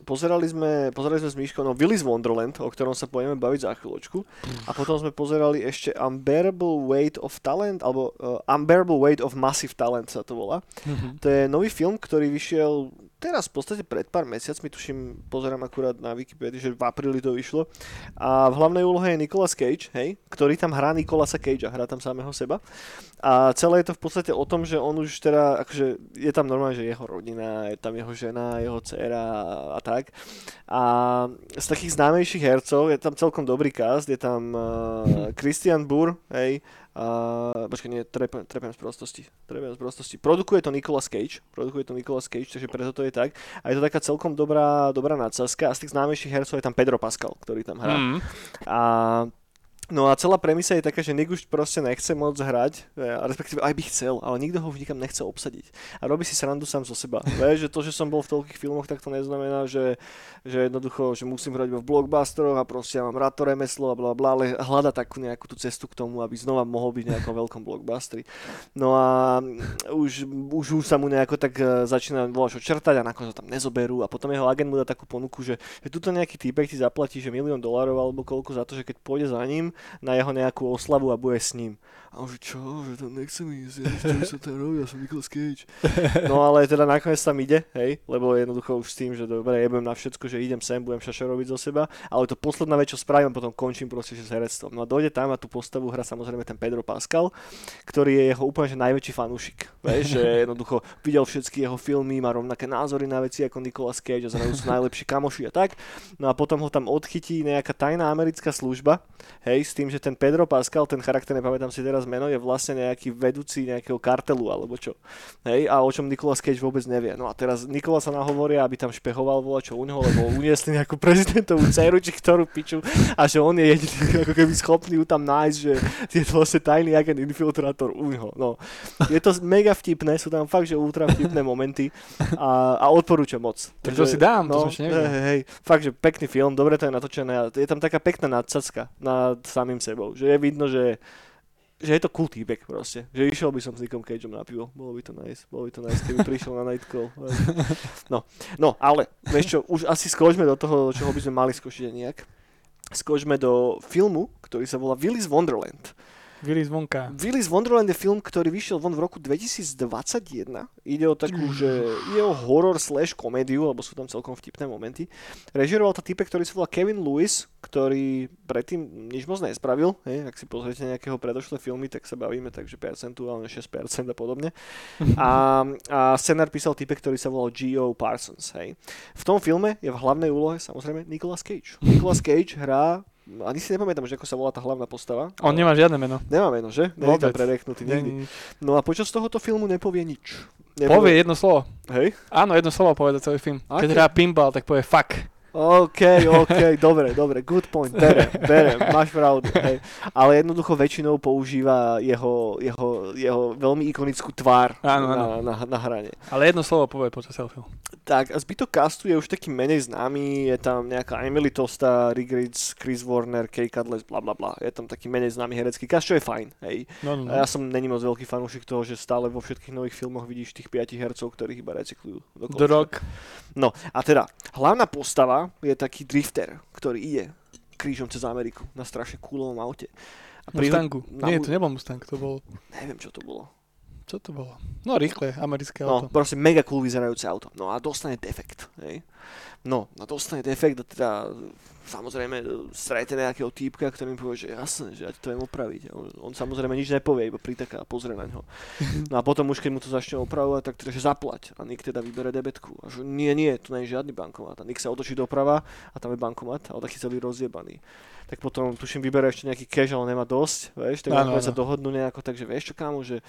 pozerali sme, pozerali sme s Míškou, no Willy's Wonderland, o ktorom sa pôjdeme baviť za chvíľočku. A potom sme pozerali ešte Unbearable Weight of Talent, alebo uh, Unbearable Weight of Massive Talent sa to volá. Mm-hmm. To je nový film, ktorý vyšiel teraz v podstate pred pár mesiacmi, tuším, pozerám akurát na Wikipedii, že v apríli to vyšlo. A v hlavnej úlohe je Nicolas Cage, hej, ktorý tam hrá Nicolasa Cagea, hrá tam samého seba. A celé je to v podstate o tom, že on už teda, akože je tam normálne, že jeho rodina, je tam jeho žena, jeho dcera a tak. A z takých známejších hercov je tam celkom dobrý cast, je tam uh, Christian Burr, hej, uh, počkaj, nie, trepem, trepem z prostosti, trepem z prostosti. Produkuje to Nicolas Cage, produkuje to Nicolas Cage, takže preto to je tak. A je to taká celkom dobrá, dobrá nadsázka. A z tých známejších hercov je tam Pedro Pascal, ktorý tam hrá. Mm. A no a celá premisa je taká, že Nick už proste nechce moc hrať, respektíve aj by chcel, ale nikto ho už nikam nechce obsadiť. A robí si srandu sám zo seba. Vieš, že to, že som bol v toľkých filmoch, tak to neznamená, že, že jednoducho, že musím hrať v blockbusteroch a proste ja mám rád to remeslo a blablabla, ale hľada takú nejakú tú cestu k tomu, aby znova mohol byť v nejakom veľkom blockbusteri. No a už, už sa mu nejako tak začína voľačo črtať a nakoniec ho tam nezoberú a potom jeho agent mu dá takú ponuku, že, že tuto nejaký týpek ti zaplatí, že milión dolárov alebo koľko za to, že keď pôjde za ním, na jeho nejakú oslavu a bude s ním. A on že čo, že tam nechcem ísť, čo sa tam robí, ja som Nicolas Cage. No ale teda nakoniec tam ide, hej, lebo jednoducho už s tým, že dobre, jebem na všetko, že idem sem, budem šašo robiť zo seba, ale to posledná vec, čo spravím, potom končím proste že s herectvom. No a dojde tam a tú postavu hrá samozrejme ten Pedro Pascal, ktorý je jeho úplne že najväčší fanúšik, vieš, že jednoducho videl všetky jeho filmy, má rovnaké názory na veci ako Nicolas Cage, a zrazu sú najlepší kamoši a tak. No a potom ho tam odchytí nejaká tajná americká služba, hej, s tým, že ten Pedro Pascal, ten charakter, nepamätám si teraz meno, je vlastne nejaký vedúci nejakého kartelu alebo čo. Hej, a o čom Nicolas Cage vôbec nevie. No a teraz Nikola sa nahovoria, aby tam špehoval volačo u neho, lebo uniesli nejakú prezidentovú dceru, či ktorú piču, a že on je jediný ako keby schopný ju tam nájsť, že je to vlastne tajný agent infiltrátor u neho. No. Je to mega vtipné, sú tam fakt, že ultra vtipné momenty a, a odporúčam moc. Tak to si dám, no, to sme ešte nevideli. Hej, hej, fakt, že pekný film, dobre to je natočené a je tam taká pekná nadsacka nad samým sebou, že je vidno, že že je to cool týbek proste, že išiel by som s Nicolas Cageom na pivo, bolo by to nice, bolo by to nice, keby prišiel na Nightcall. No, no, ale, vieš čo, už asi skočme do toho, čoho by sme mali skočiť nejak. Skočme do filmu, ktorý sa volá Willy's Wonderland. Willy's vonka. Willy's Wonderland je film, ktorý vyšiel von v roku dvetisícdvadsaťjeden. Ide o takú, že je o horor slash komédiu, alebo sú tam celkom vtipné momenty. Režiroval to týpek, ktorý sa volá Kevin Lewis, ktorý predtým nič moc nespravil. Hej, ak si pozriete nejakého predošlé filmy, tak sa bavíme takže percentuálne šesť percent a podobne. A, a scenár písal týpek, ktorý sa volal Geo Parsons. Hej. V tom filme je v hlavnej úlohe samozrejme Nicolas Cage. Nicolas Cage hrá... Ani si nepamätám, že ako sa volá tá hlavná postava. On nemá žiadne meno. Nemá meno, že? Není tam prereknutý nikdy. No a počas tohoto filmu nepovie nič. Nepovie... Povie jedno slovo. Hej? Áno, jedno slovo povie celý film. Okay. Keď hrá pinball, tak povie fuck. OK, OK, dobre, dobre, good point, berem, berem, máš pravdu, hej. Ale jednoducho väčšinou používa jeho, jeho, jeho veľmi ikonickú tvár áno, áno. Na, na, na hrane. Ale jedno slovo povie počas selfiu. Tak a zbytok castu je už taký menej známy, je tam nejaká Emily Tosta, Rick Ritz, Chris Warner, Kay Cudless, blablabla, je tam taký menej známy herecký cast, čo je fajn, hej. No, no, no. Ja som není moc veľký fanúšik toho, že stále vo všetkých nových filmoch vidíš tých piatich hercov, ktorých iba recyklujú. Drog. No a teda, hlavná postava je taký drifter, ktorý ide krížom cez Ameriku na strašne coolovom aute. A pri... Mustangu. Na... Nie, to nebol Mustang, to bol... Neviem, čo to bolo. Čo to bolo? No rýchle, americké auto. No, proste mega cool vyzerajúce auto. No a dostane defekt, hej. No, a dostane defekt a teda samozrejme stretne nejakého týpka, ktorý mi povie, že jasné, že ja ti to viem opraviť. On, on samozrejme nič nepovie, iba pritaká a pozrie na ňo. No a potom už keď mu to začne opravovať, tak teda, že zaplať. A Nick teda vybere debetku. A že nie, nie, to nie je žiadny bankomat. A Nick sa otočí doprava a tam je bankomat a on taký celý rozjebaný. Tak potom tuším vybere ešte nejaký cash, ale nemá dosť, vieš, tak no, no, sa dohodnú nejako, takže vieš čo kámo, že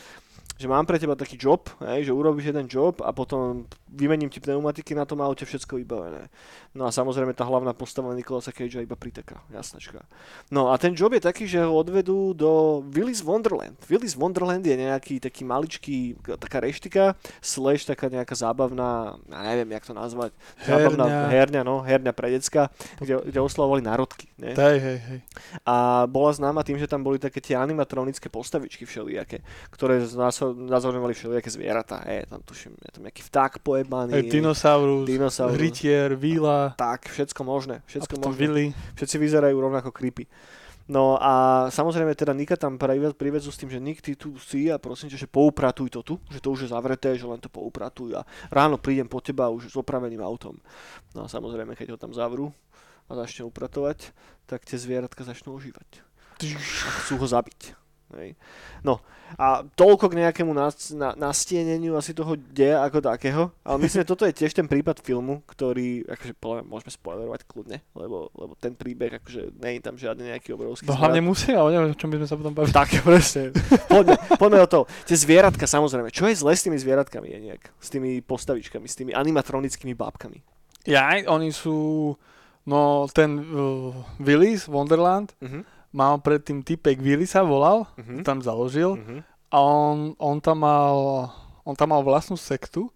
že mám pre teba taký job, hej, že urobíš jeden job a potom vymením ti pneumatiky na tom aute, všetko vybavené. No a samozrejme tá hlavná postava Nicolasa Cagea iba pritaká, jasnačka. No a ten job je taký, že ho odvedú do Willy's Wonderland. Willy's Wonderland je nejaký taký maličký, taká reštika, slash taká nejaká zábavná, ja neviem, jak to nazvať, zábavná herňa, herňa no, herňa pre decka, kde, kde oslavovali národky, ne? Hej, hej, hej. A bola známa tým, že tam boli také tie animatronické postavičky všelijaké, ktoré z nás nazorňovali všelijaké zvieratá, hej, tam tuším, je tam nejaký vták pojebaný, hey, dinosaurus, dinosaurus, rytier, víla, tak, všetko možné, všetko možné, vily. Všetci vyzerajú rovnako creepy. No a samozrejme teda Nika tam privedú s tým, že Nik, ty tu si a prosím ťa, že poupratuj to tu, že to už je zavreté, že len to poupratuj a ráno prídem po teba už s opraveným autom. No a samozrejme, keď ho tam zavrú a začne upratovať, tak tie zvieratka začnú ožívať a chcú ho zabiť. Hej. No a toľko k nejakému nas, na, nastieneniu asi toho deja ako takého, ale myslím, že toto je tiež ten prípad filmu, ktorý, akože môžeme spoilerovať kľudne, lebo, lebo ten príbeh, akože nie je tam žiadny nejaký obrovský no, zvrat. Hlavne musí, ale neviem, o čom by sme sa potom bavili. Tak, presne. Poďme, poďme do toho. Tie zvieratka, samozrejme. Čo je zle s tými zvieratkami, je nejak? S tými postavičkami, s tými animatronickými bábkami. Jaj, oni sú, no ten uh, Willy's Wonderland, uh-huh. Mal predtým týpek Willy sa volal, uh-huh. Tam založil uh-huh. A on, on, tam mal, on tam mal vlastnú sektu,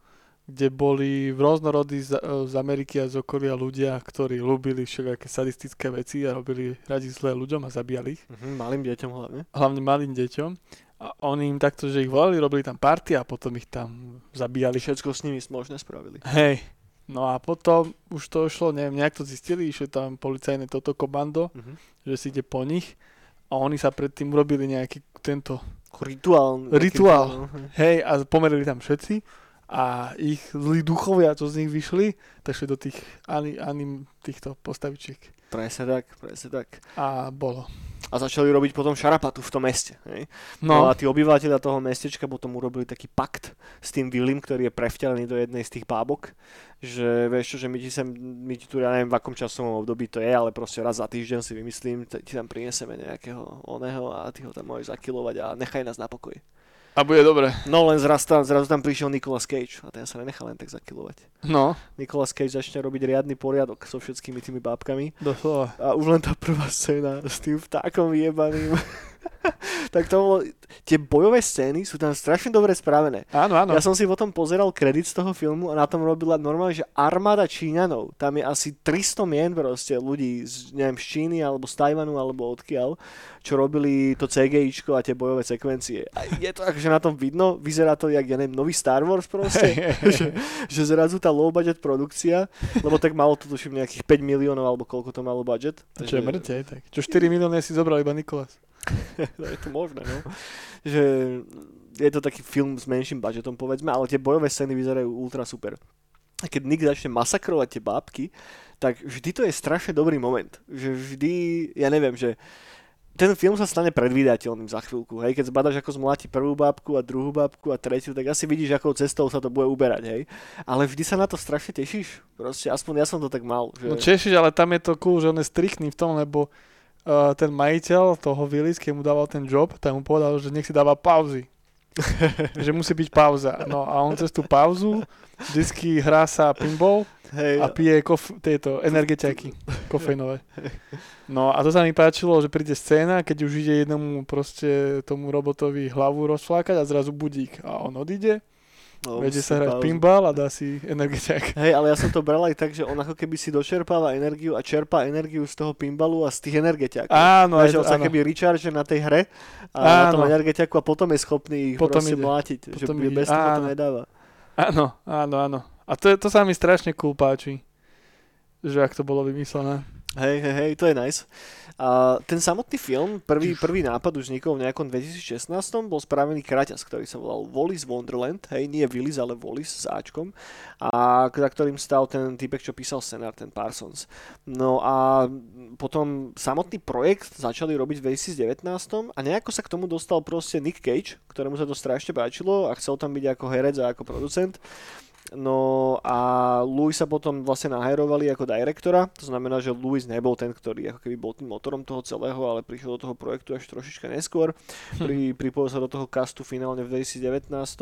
kde boli v rôznorodí z, z Ameriky a z okolia ľudia, ktorí ľúbili všelijaké sadistické veci a robili radi zlé ľuďom a zabíjali ich. Uh-huh. Malým deťom hlavne. Hlavne malým deťom. A oni im takto, že ich volali, robili tam party a potom ich tam zabíjali. Všetko s nimi možné spravili. Hej. No a potom už to šlo, neviem, nejak to zistili, išli tam policajné toto komando, uh-huh. Že si ide po nich a oni sa predtým urobili nejaký tento rituál. Rituál, hej, a pomerili tam všetci a ich zlí duchovia, čo z nich vyšli, tak šli do tých anim, anim týchto postavičiek. Presne tak, presne tak. A bolo. A začali robiť potom šarapatu v tom meste. Hej? No. No a tí obyvateľia toho mestečka potom urobili taký pakt s tým Willym, ktorý je prevťalený do jednej z tých bábok, že vieš čo, že my ti, sem, my ti tu, ja neviem v akom časovom období to je, ale proste raz za týždeň si vymyslím, ti tam prineseme nejakého oného a ty ho tam môžeš zakilovať a nechaj nás na pokoji. A bude dobre. No len zrazu tam, zrazu tam prišiel Nicolas Cage a ten sa nenechal len tak zakilovať. No. Nicolas Cage začne robiť riadny poriadok so všetkými tými bábkami. Doslova. A už len tá prvá scéna s tým vtákom jebaným. Tak to bolo... Tie bojové scény sú tam strašne dobre spravené. Áno, áno. Ja som si potom pozeral kredit z toho filmu a na tom robila normálne, že armáda Číňanov. Tam je asi tristo mien proste ľudí z, neviem, z Číny alebo z Tajvanu alebo odkiaľ, čo robili to cé gé íčko a tie bojové sekvencie. A je to akože na tom vidno, vyzerá to jak, ja neviem, nový Star Wars proste, že, že zrazu tá low budget produkcia, lebo tak malo to tuším nejakých päť miliónov alebo koľko to malo budget. Takže... Čo je mŕte, tak. Čo štyri milióny si zobral iba Nikolás. Je to možné, no. Že je to taký film s menším budžetom, povedzme, ale tie bojové scény vyzerajú ultra super. A keď Nick začne masakrovať tie bábky, tak vždy to je strašne dobrý moment. Že vždy, ja neviem, že ten film sa stane predvídateľným za chvíľku, hej, keď zbadaš, ako zmláti prvú bábku a druhú bábku a tretiu, tak asi vidíš, akou cestou sa to bude uberať, hej. Ale vždy sa na to strašne tešíš, proste, aspoň ja som to tak mal. Že... No tešíš, ale tam je to cool, že on je striktný v tom, lebo uh, ten majiteľ toho Willy's, keď mu dával ten job, tak mu povedal, že nech si dáva pauzy. Že musí byť pauza. No a on cez tú pauzu vždycky hrá sa pinball, hej, a pije kof- tieto energetiaky kofeinové. No a to sa mi páčilo, že príde scéna, keď už ide jednomu proste tomu robotovi hlavu rozflákať a zrazu budík a on odíde. No, vedie sa hrať pinball a dá si energetiak. Hej, ale ja som to bral aj tak, že on ako keby si dočerpáva energiu a čerpá energiu z toho pinballu a z tých energetiakov. Áno, áno. On sa keby recharge na tej hre a áno, na tom energetiaku a potom je schopný ich potom proste ide. mlátiť. Potom že ide. Bez toho to nedáva. Áno, áno, áno. A to, to sa mi strašne cool páči. Že ak to bolo vymyslené. Hej, hej, hej, to je nice. A ten samotný film, prvý, prvý nápad už vznikol v nejakom dvetisícšestnásť bol spravený kraťas, ktorý sa volal Willy's Wonderland, hej, nie Willy's, ale Willy's s áčkom, a za ktorým stál ten týpek, čo písal scenár, ten Parsons. No a potom samotný projekt začali robiť v dvetisícdevätnásť a nejako sa k tomu dostal proste Nick Cage, ktorému sa to strašne páčilo a chcel tam byť ako herec a ako producent. No a Louis sa potom vlastne nahajrovali ako direktora, to znamená, že Louis nebol ten, ktorý ako keby bol tým motorom toho celého, ale prišiel do toho projektu až trošička neskôr, pri, pripojil sa do toho castu finálne v dvetisícdevätnásť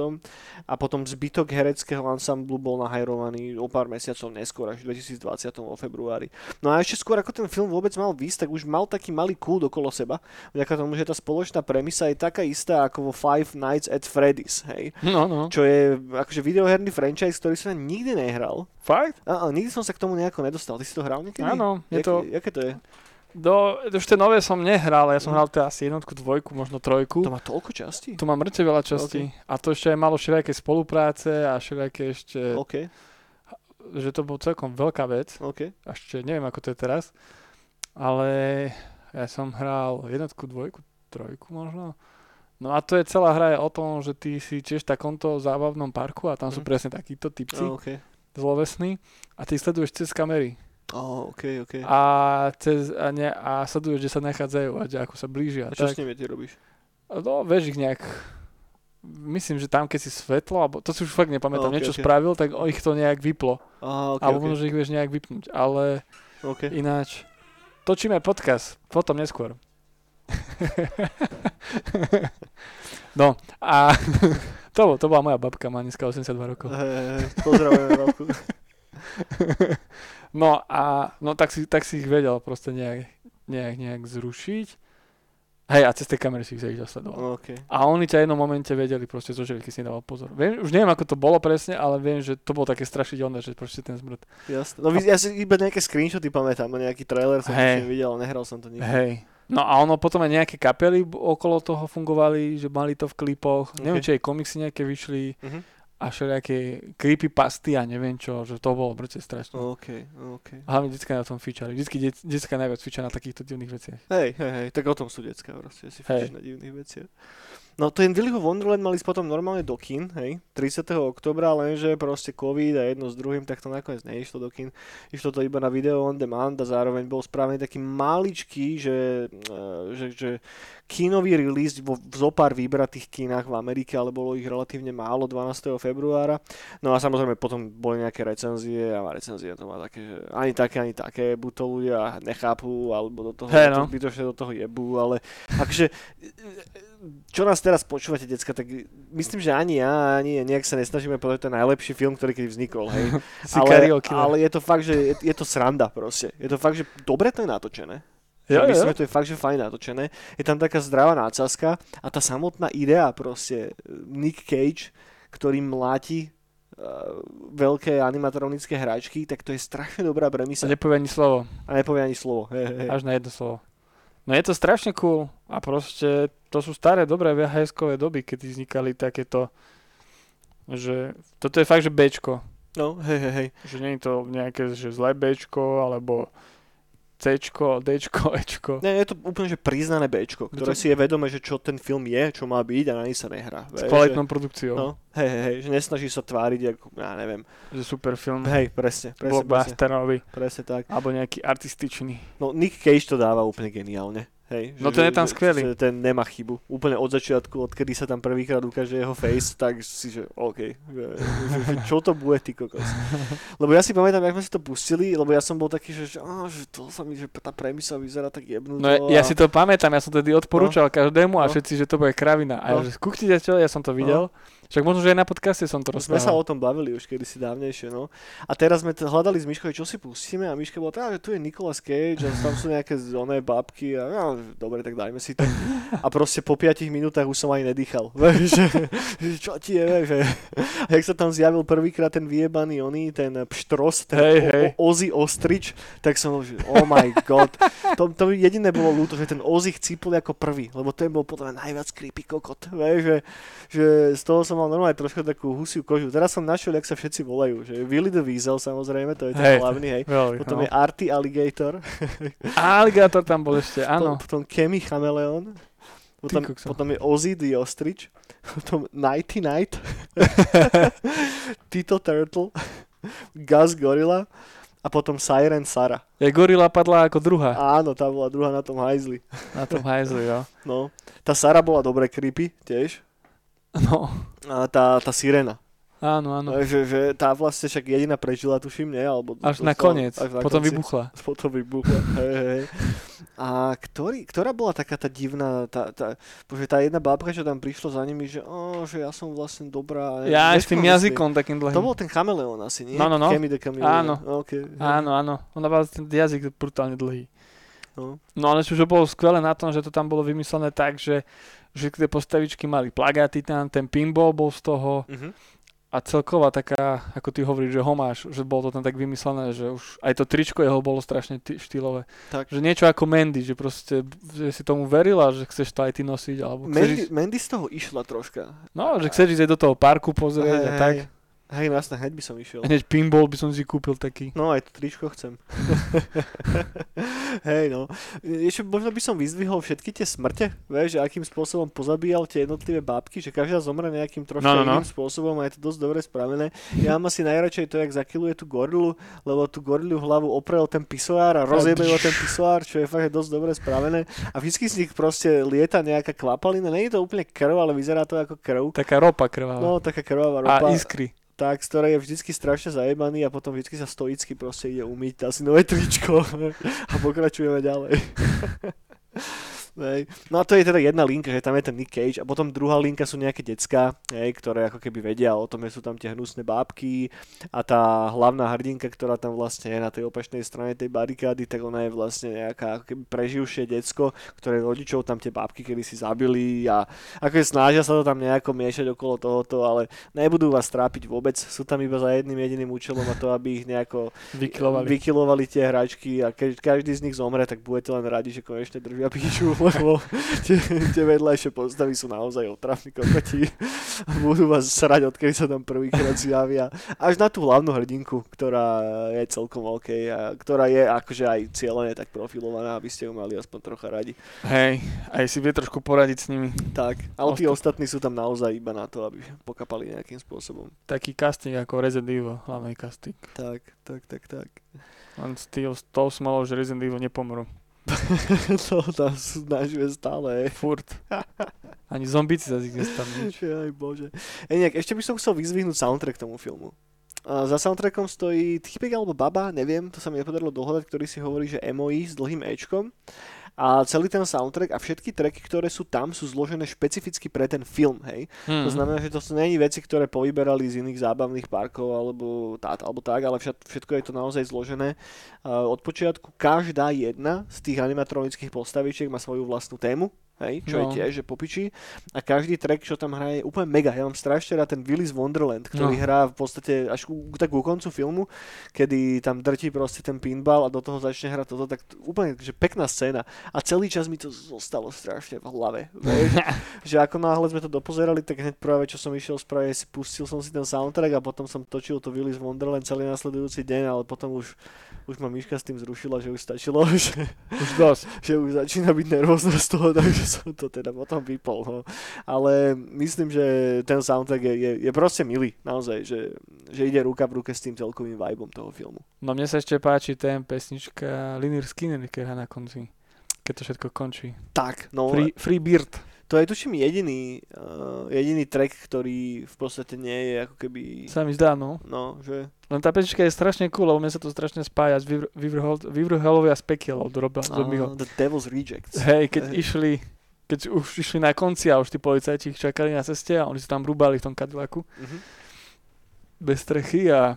a potom zbytok hereckého ansamblu bol nahajrovaný o pár mesiacov neskôr, až v dvetisícdvadsať vo februári. No a ešte skôr, ako ten film vôbec mal výsť, tak už mal taký malý kľud okolo seba, vďaka tomu, že tá spoločná premisa je taká istá ako vo Five Nights at Freddy's, hej? No, no. Čo je akože videoherný franchise, ktorý som nikdy nehral. Fakt? Áno, nikdy som sa k tomu nejako nedostal. Ty si to hral niekedy? Áno. Je Jak, to... Jaké to je? Do, už tie nové som nehral, ja som mm. hral teda asi jednotku, dvojku, možno trojku. To má toľko častí? To má mŕte veľa častí. Okay. A to ešte aj malo všelijaké spolupráce a všelijaké ešte... OK. Že to bol celkom veľká vec. OK. Ešte neviem, ako to je teraz. Ale ja som hral jednotku, dvojku, trojku možno. No a to je celá hra je o tom, že ty si tiež v takomto zábavnom parku a tam sú mm. presne takíto typci, oh, okay, zlovesní, a ty sleduješ cez kamery. Oh, okay, okay. A, cez, a, ne, a sleduješ, kde sa nachádzajú a ako sa blížia. A čo tak. S nimi ty robíš? No, vieš ich nejak, myslím, že tam keď si svetlo, alebo to si už fakt nepamätám, oh, okay, niečo okay. spravil, tak ich to nejak vyplo. Oh, okay, alebo okay. Môže ich vieš nejak vypnúť, ale okay. Ináč. Točíme podcast, potom neskôr. No a to, to bola moja babka, má dneska osemdesiatdva rokov. Hey, pozdravujeme babku. No a no, tak, si, tak si ich vedel proste nejak, nejak, nejak zrušiť. Hej, a cez tej kamery si ich sa sledoval. Okay. A oni ťa v jednom momente vedeli proste zožili, keď si nedával pozor. Viem, už neviem, ako to bolo presne, ale viem, že to bolo také strašidelné, že proste ten zmrt. Jasne. No a... ja si iba nejaké screenshoty pamätám, nejaký trailer som hey. Ešte videl, nehral som to nikdy. Hej. No a ono potom aj nejaké kapely okolo toho fungovali, že mali to v klipoch, okay. Neviem, či aj komiksy nejaké vyšli, uh-huh. a všelijaké creepypasty a neviem čo, že to bolo proste strašné. OK, OK. Hlavne detská na tom fičali. Vždycky detská najviac fičia na takýchto divných veciach. Hej, hej, hej, tak o tom sú detská proste, si fičíš na divných veciach. No ten Willy's Wonderland mali potom normálne do kín, hej, tridsiateho októbra, lenže proste COVID a jedno s druhým, tak to nakoniec neišlo do kín. Išlo to iba na video on demand a zároveň bol spravený taký maličký, že, že, že kínový release vo zopár výbratých kínach v Amerike, ale bolo ich relatívne málo dvanásteho februára. No a samozrejme potom boli nejaké recenzie a recenzie to má také, že ani také, ani také, buď to ľudia nechápu, alebo do toho, hey, no. bytočne do toho jebú, ale takže... Čo nás teraz počúvate, decka, tak myslím, že ani ja, ani nejak sa nesnažíme povedať, to je najlepší film, ktorý kedy vznikol, hej. ale, ale je to fakt, že je, je to sranda proste. Je to fakt, že dobre to je natočené. Ja, myslím, že to je fakt, že fajn natočené. Je tam taká zdravá nácazka a tá samotná idea proste. Nick Cage, ktorý mláti uh, veľké animatronické hračky, tak to je strašne dobrá premisa. A nepovie ani slovo. A nepovie ani slovo. Hej, hej. Až na jedno slovo. No je to strašne cool a proste to sú staré, dobré vé há eskové doby, keď vznikali takéto, že toto je fakt, že béčko. No, hej, hej, hej. Že nie je to nejaké, že zlé béčko, alebo céčko, déčko, éčko. Nie, je to úplne, že priznané béčko, ktoré to... si je vedomé, že čo ten film je, čo má byť a na nej sa nehrá. S kvalitnou že... produkciou. No, hej, hej, hej, že nesnaží sa tváriť, ako, ja neviem. Že super film. Hej, presne, presne. Blockbusterový. Presne tak. Alebo nejaký artističný. No, Nick Cage to dáva úplne geniálne. Hej, no že, ten je tam skvelý. Že, že ten nemá chybu. Úplne od začiatku, odkedy sa tam prvýkrát ukáže jeho face, tak si, že OK. Že, že, že, čo to bude, ty kokos? Lebo ja si pamätám, jak sme si to pustili, lebo ja som bol taký, že, že, oh, že to sa mi, že tá premisa vyzerá tak jebnuto. No ja, ja a... si to pamätám, ja som tedy odporúčal no, každému a no. všetci, že to bude kravina. A no. ja, že kúkti, ja som to videl. No. Však možno, že aj na podcaste som to rozprával. Sme sa o tom bavili už kedysi dávnejšie, no. A teraz sme t- hľadali s Miškou, čo si pustíme a Miška bola teda, že tu je Nicolas Cage a tam sú nejaké oné babky a no, dobre, tak dajme si to. A proste po piatich minútach už som ani nedýchal. Čo ti je, že? A jak sa tam zjavil prvýkrát ten vyjebaný oný, ten pštros, ten hey, hey. Ozzy Ostrich, tak som bol, že oh my god. To, to jediné bolo ľúto, že ten Ozzy chcípol ako prvý, lebo ten bol potom najviac creepy kokot, že, že z toho som normálne trošku takú husiu kožu. Teraz som našiel, jak sa všetci volajú, že Willy the Weasel, samozrejme, to je ten hej, hlavný, hej. Veľmi, potom no. je Artie Alligator. Alligator tam bol ešte, áno. Potom, potom Kemi Chameleon. Potom, potom je Ozzy the Ostrich. Potom Nighty Night. Tito Turtle. Gus Gorilla. A potom Siren Sara. Ja, gorila padla ako druhá. Áno, tá bola druhá na tom hajzli. Na tom hajzli, jo. No. Tá Sara bola dobre creepy, tiež. No. A tá, tá sirena. Áno, áno. Že, že tá vlastne však jediná prežila, tuším, nie? Alebo až na koniec, potom konci. vybuchla. Potom vybuchla, hej, hej. A ktorý, ktorá bola taká tá divná, tá, tá, bože, tá jedna bábka, čo tam prišlo za nimi, že, oh, že ja som vlastne dobrá. Ja aj s tým jazykom takým dlhým. To bol ten chameleón asi, nie? No, no, no. Chemi de chameleón. Áno. Okay, áno, áno. Ona bola ten jazyk brutálne dlhý. No. No ale čo, že bolo skvelé na tom, že to tam bolo vymyslené tak, že všetky tie postavičky mali plagáty tam, ten pinball bol z toho uh-huh. a celková taká, ako ty hovoríš, že homáš, že bolo to tam tak vymyslené, že už aj to tričko jeho bolo strašne t- štýlové. Tak. Že niečo ako Mandy, že proste že si tomu verila, že chceš to aj ty nosiť. Alebo Mandy, ísť... Mandy z toho išla troška. No, že chceš ísť do toho parku pozrieť hej, a tak. Hej, vlastne hneď by som išiel. Hneď pinball by som si kúpil taký. No, aj to tričko chcem. Hej, no. Ešte možno by som vyzdvihol všetky tie smrte, vieš, že akým spôsobom pozabíjal tie jednotlivé bábky, že každá zomre nejakým trošku no, no, iným no. spôsobom a je to dosť dobre spravené. Ja mám asi najradšej to, jak zakiluje tú gorilu, lebo tú gorilu hlavu oprel ten pisoár a rozjebel ten pisoár, čo je fakt dosť dobre spravené. A vždycky z nich proste lieta nejaká kvapalina. Nie je to úplne krv, ale vyzerá to ako krv. Taká ropa krvavá. No, taká krvavá ropa. A iskry. Tak, z ktorej je vždycky strašne zajebaný a potom vždycky sa stoicky proste ide umyť, dá si nové tričko a pokračujeme ďalej. No a to je teda jedna linka, že tam je ten Nick Cage a potom druhá linka sú nejaké decká, ktoré ako keby vedia o tom, že sú tam tie hnusné bábky a tá hlavná hrdinka, ktorá tam vlastne je na tej opačnej strane tej barikády, tak ona je vlastne nejaká ako keby preživšie decko, ktoré rodičov tam tie bábky kedysi zabili a ako snažia sa to tam nejako miešať okolo tohoto, ale nebudú vás trápiť vôbec, sú tam iba za jedným jediným účelom a to, aby ich nejako vykilovali, vykilovali tie hračky a keď každý z nich zomre, tak budete len radi, že konečne držia píču. lebo tie, tie vedľajšie postavy sú naozaj otrafní kokoti. Budú vás srať, odkedy sa tam prvýkrát zjavia. Až na tú hlavnú hrdinku, ktorá je celkom OK a ktorá je akože aj cieľene tak profilovaná, aby ste ju mali aspoň trocha radi. Hej, aj si vie trošku poradiť s nimi. Tak, ale Osta- tí ostatní sú tam naozaj iba na to, aby pokapali nejakým spôsobom. Taký casting ako Resident Evil, hlavný casting. Tak, tak, tak, tak. Len s tou smalou, že Resident Evil nepomru. To tam snažíme stále. Furt. Ani zombíci sa z nich nestanú. Aj bože. Eniak, ešte by som chcel vyzvihnúť soundtrack tomu filmu. A za soundtrackom stojí týpek alebo baba, neviem, to sa mi nepodarilo dohľadať, ktorý si hovorí, že em ó í s dlhým Ečkom. A celý ten soundtrack a všetky tracky, ktoré sú tam, sú zložené špecificky pre ten film, hej. Hmm. To znamená, že to sú nie veci, ktoré povyberali z iných zábavných parkov alebo, tá, alebo tak, ale všetko je to naozaj zložené. Uh, od počiatku každá jedna z tých animatronických postavičiek má svoju vlastnú tému. Hej, čo no. je tiež, že popičí. A každý track, čo tam hrá, je úplne mega. Ja mám strašne rád ten Willy's Wonderland, ktorý no. hrá v podstate až ku, tak ku koncu filmu, kedy tam drtí proste ten pinball a do toho začne hrať toto, tak úplne že pekná scéna. A celý čas mi to zostalo strašne v hlave. Vieš? Že ako náhle sme to dopozerali, tak hneď práve, čo som išiel spraviť, pustil som si ten soundtrack a potom som točil to Willy's Wonderland celý nasledujúci deň, ale potom už, už ma Miška s tým zrušila, že už stačilo, že už, dosť. Že už začína byť nervózna z toho, takže som to teda potom vypol, no. Ale myslím, že ten soundtrack je, je, je proste milý, naozaj, že, že ide ruka v ruke s tým celkovým vibom toho filmu. No mne sa ešte páči ten pesnička Lynyrd Skynyrd na konci, keď to všetko končí. Tak, no. Free, free Bird. To je tuším jediný, uh, jediný track, ktorý v podstate nie je ako keby... Sa mi zdá, no. No, že... Len tá pesnička je strašne cool, lebo mne sa to strašne spája s vyvr- vyvrhol- vyvrholovia z pekiel od Roba Zombieho. The Devil's Rejects. Hej, keď hey. išli, keď už išli na konci a už tí policajti ich čakali na ceste a oni sa tam rúbali v tom Cadillacu. Mm-hmm. Bez strechy a...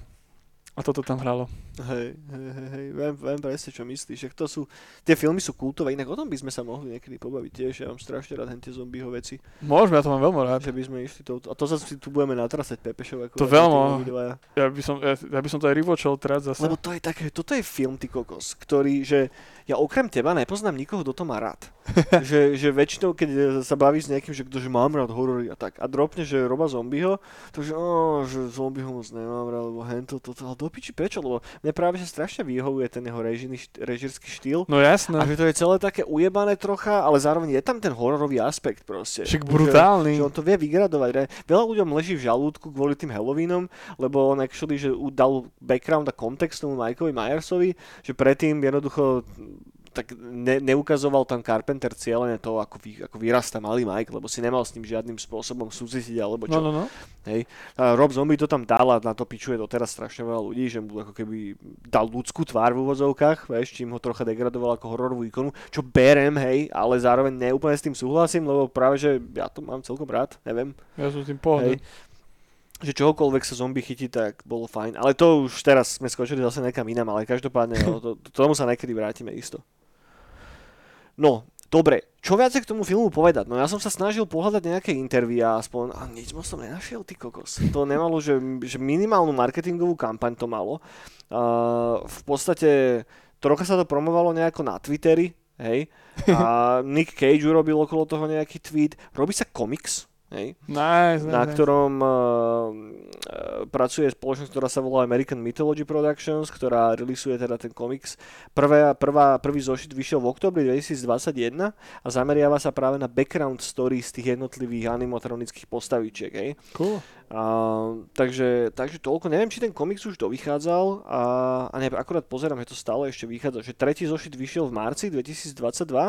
A toto tam hralo. Hej, hej, hej, viem, viem presne, čo myslíš. To sú, tie filmy sú kultové, inak o tom by sme sa mohli niekedy pobaviť tiež. Ja mám strašne rád hentie zombieho veci. Môžeme, ja to mám veľmi rád. Že by sme išli to, a to sa tu budeme natrasať Pepešov. To veľmi, ja by, som, ja, ja by som to aj rivočil teraz zase. Lebo to je také, toto je film, ty kokos, ktorý, že ja okrem teba nepoznám nikoho, kto to má rád. že, že väčšinou, keď sa bavíš s niekým, že kto, že mám rád horory a tak, a dropne, že Roba Zombieho, to že, oh, že zombieho moc nemám rád, lebo hento, toto, ale do piči prečo, lebo mne práve že strašne vyhovuje ten jeho režiny, režírsky štýl. No jasné. A že to je celé také ujebané trocha, ale zároveň je tam ten hororový aspekt proste. Však brutálny. Že, že on to vie vygradovať. Ne? Veľa ľuďom leží v žalúdku kvôli tým Halloweenom, lebo on actually, že dal background a kontext tomu Mikeovi Myersovi, že predtým jednoducho... tak ne, neukazoval tam Carpenter cieľene to, ako, vy, ako vyrastá malý Mike, lebo si nemal s ním žiadnym spôsobom súcitiť alebo čo. No, no, no. Hej. A Rob Zombie to tam dal a na to pičuje doteraz strašne veľa ľudí, že mu ako keby dal ľudskú tvár v úvodzovkách, vieš, čím ho trocha degradoval ako hororovú ikonu, čo berem, hej, ale zároveň neúplne s tým súhlasím, lebo práve, že ja to mám celkom rád, neviem. Ja som s tým pohľadný. Že čohokoľvek sa zombie chytí, tak bolo fajn. Ale to už teraz sme skočili zase nekam inám, ale každopádne no, to, tomu sa niekedy vrátime isto. No, dobre, čo viac k tomu filmu povedať? No ja som sa snažil pohľadať nejaké intervíja, aspoň, a nič moc som nenašiel, ty kokos. To nemalo, že, že minimálnu marketingovú kampaň to malo. Uh, v podstate trocha sa to promovalo nejako na Twitteri, hej. A Nick Cage urobil okolo toho nejaký tweet. Robí sa komiks, hej. Nice, na nice. ktorom uh, uh, pracuje spoločnosť, ktorá sa volá American Mythology Productions, ktorá releaseuje teda ten komiks. Prvé, prvá, prvý zošit vyšiel v októbri dvetisícdvadsaťjeden a zameriava sa práve na background story z tých jednotlivých animatronických postavičiek, hej. Cool. Uh, takže, takže toľko. Neviem, či ten komiks už dovychádzal a, a ne, akurát pozerám, že to stále ešte vychádza. Že tretí zošit vyšiel v marci dvetisícdvadsaťdva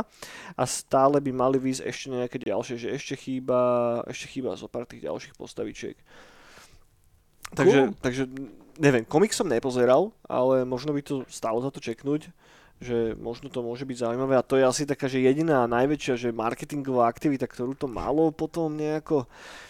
a stále by mali výjsť ešte nejaké ďalšie, že ešte chýba ešte chýba zo pár tých ďalších postavičiek. Takže, cool. takže neviem, komik som nepozeral, ale možno by to stálo za to čeknúť, že možno to môže byť zaujímavé a to je asi taká, že jediná najväčšia, že marketingová aktivita, ktorú to malo potom nejako,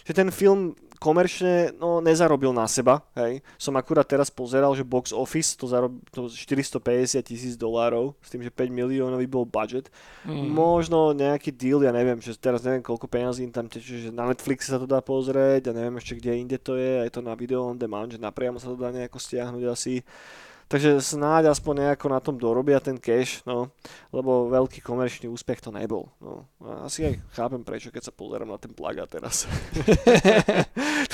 že ten film komerčne, no, nezarobil na seba, hej. Som akurát teraz pozeral, že box office to zarobil štyristopäťdesiat tisíc dolárov, s tým, že päť miliónový bol budget. Mm. Možno nejaký deal, ja neviem, že teraz neviem, koľko peňazí im tam tečie, že na Netflixe sa to dá pozrieť, ja neviem ešte, kde inde to je, aj to na video on demand, že napriamo sa to dá nejako stiahnuť asi. Takže snáď aspoň nejako na tom dorobia ten cash, no, lebo veľký komerčný úspech to nebol. No. Asi aj chápem prečo, keď sa pozerám na ten plagát teraz.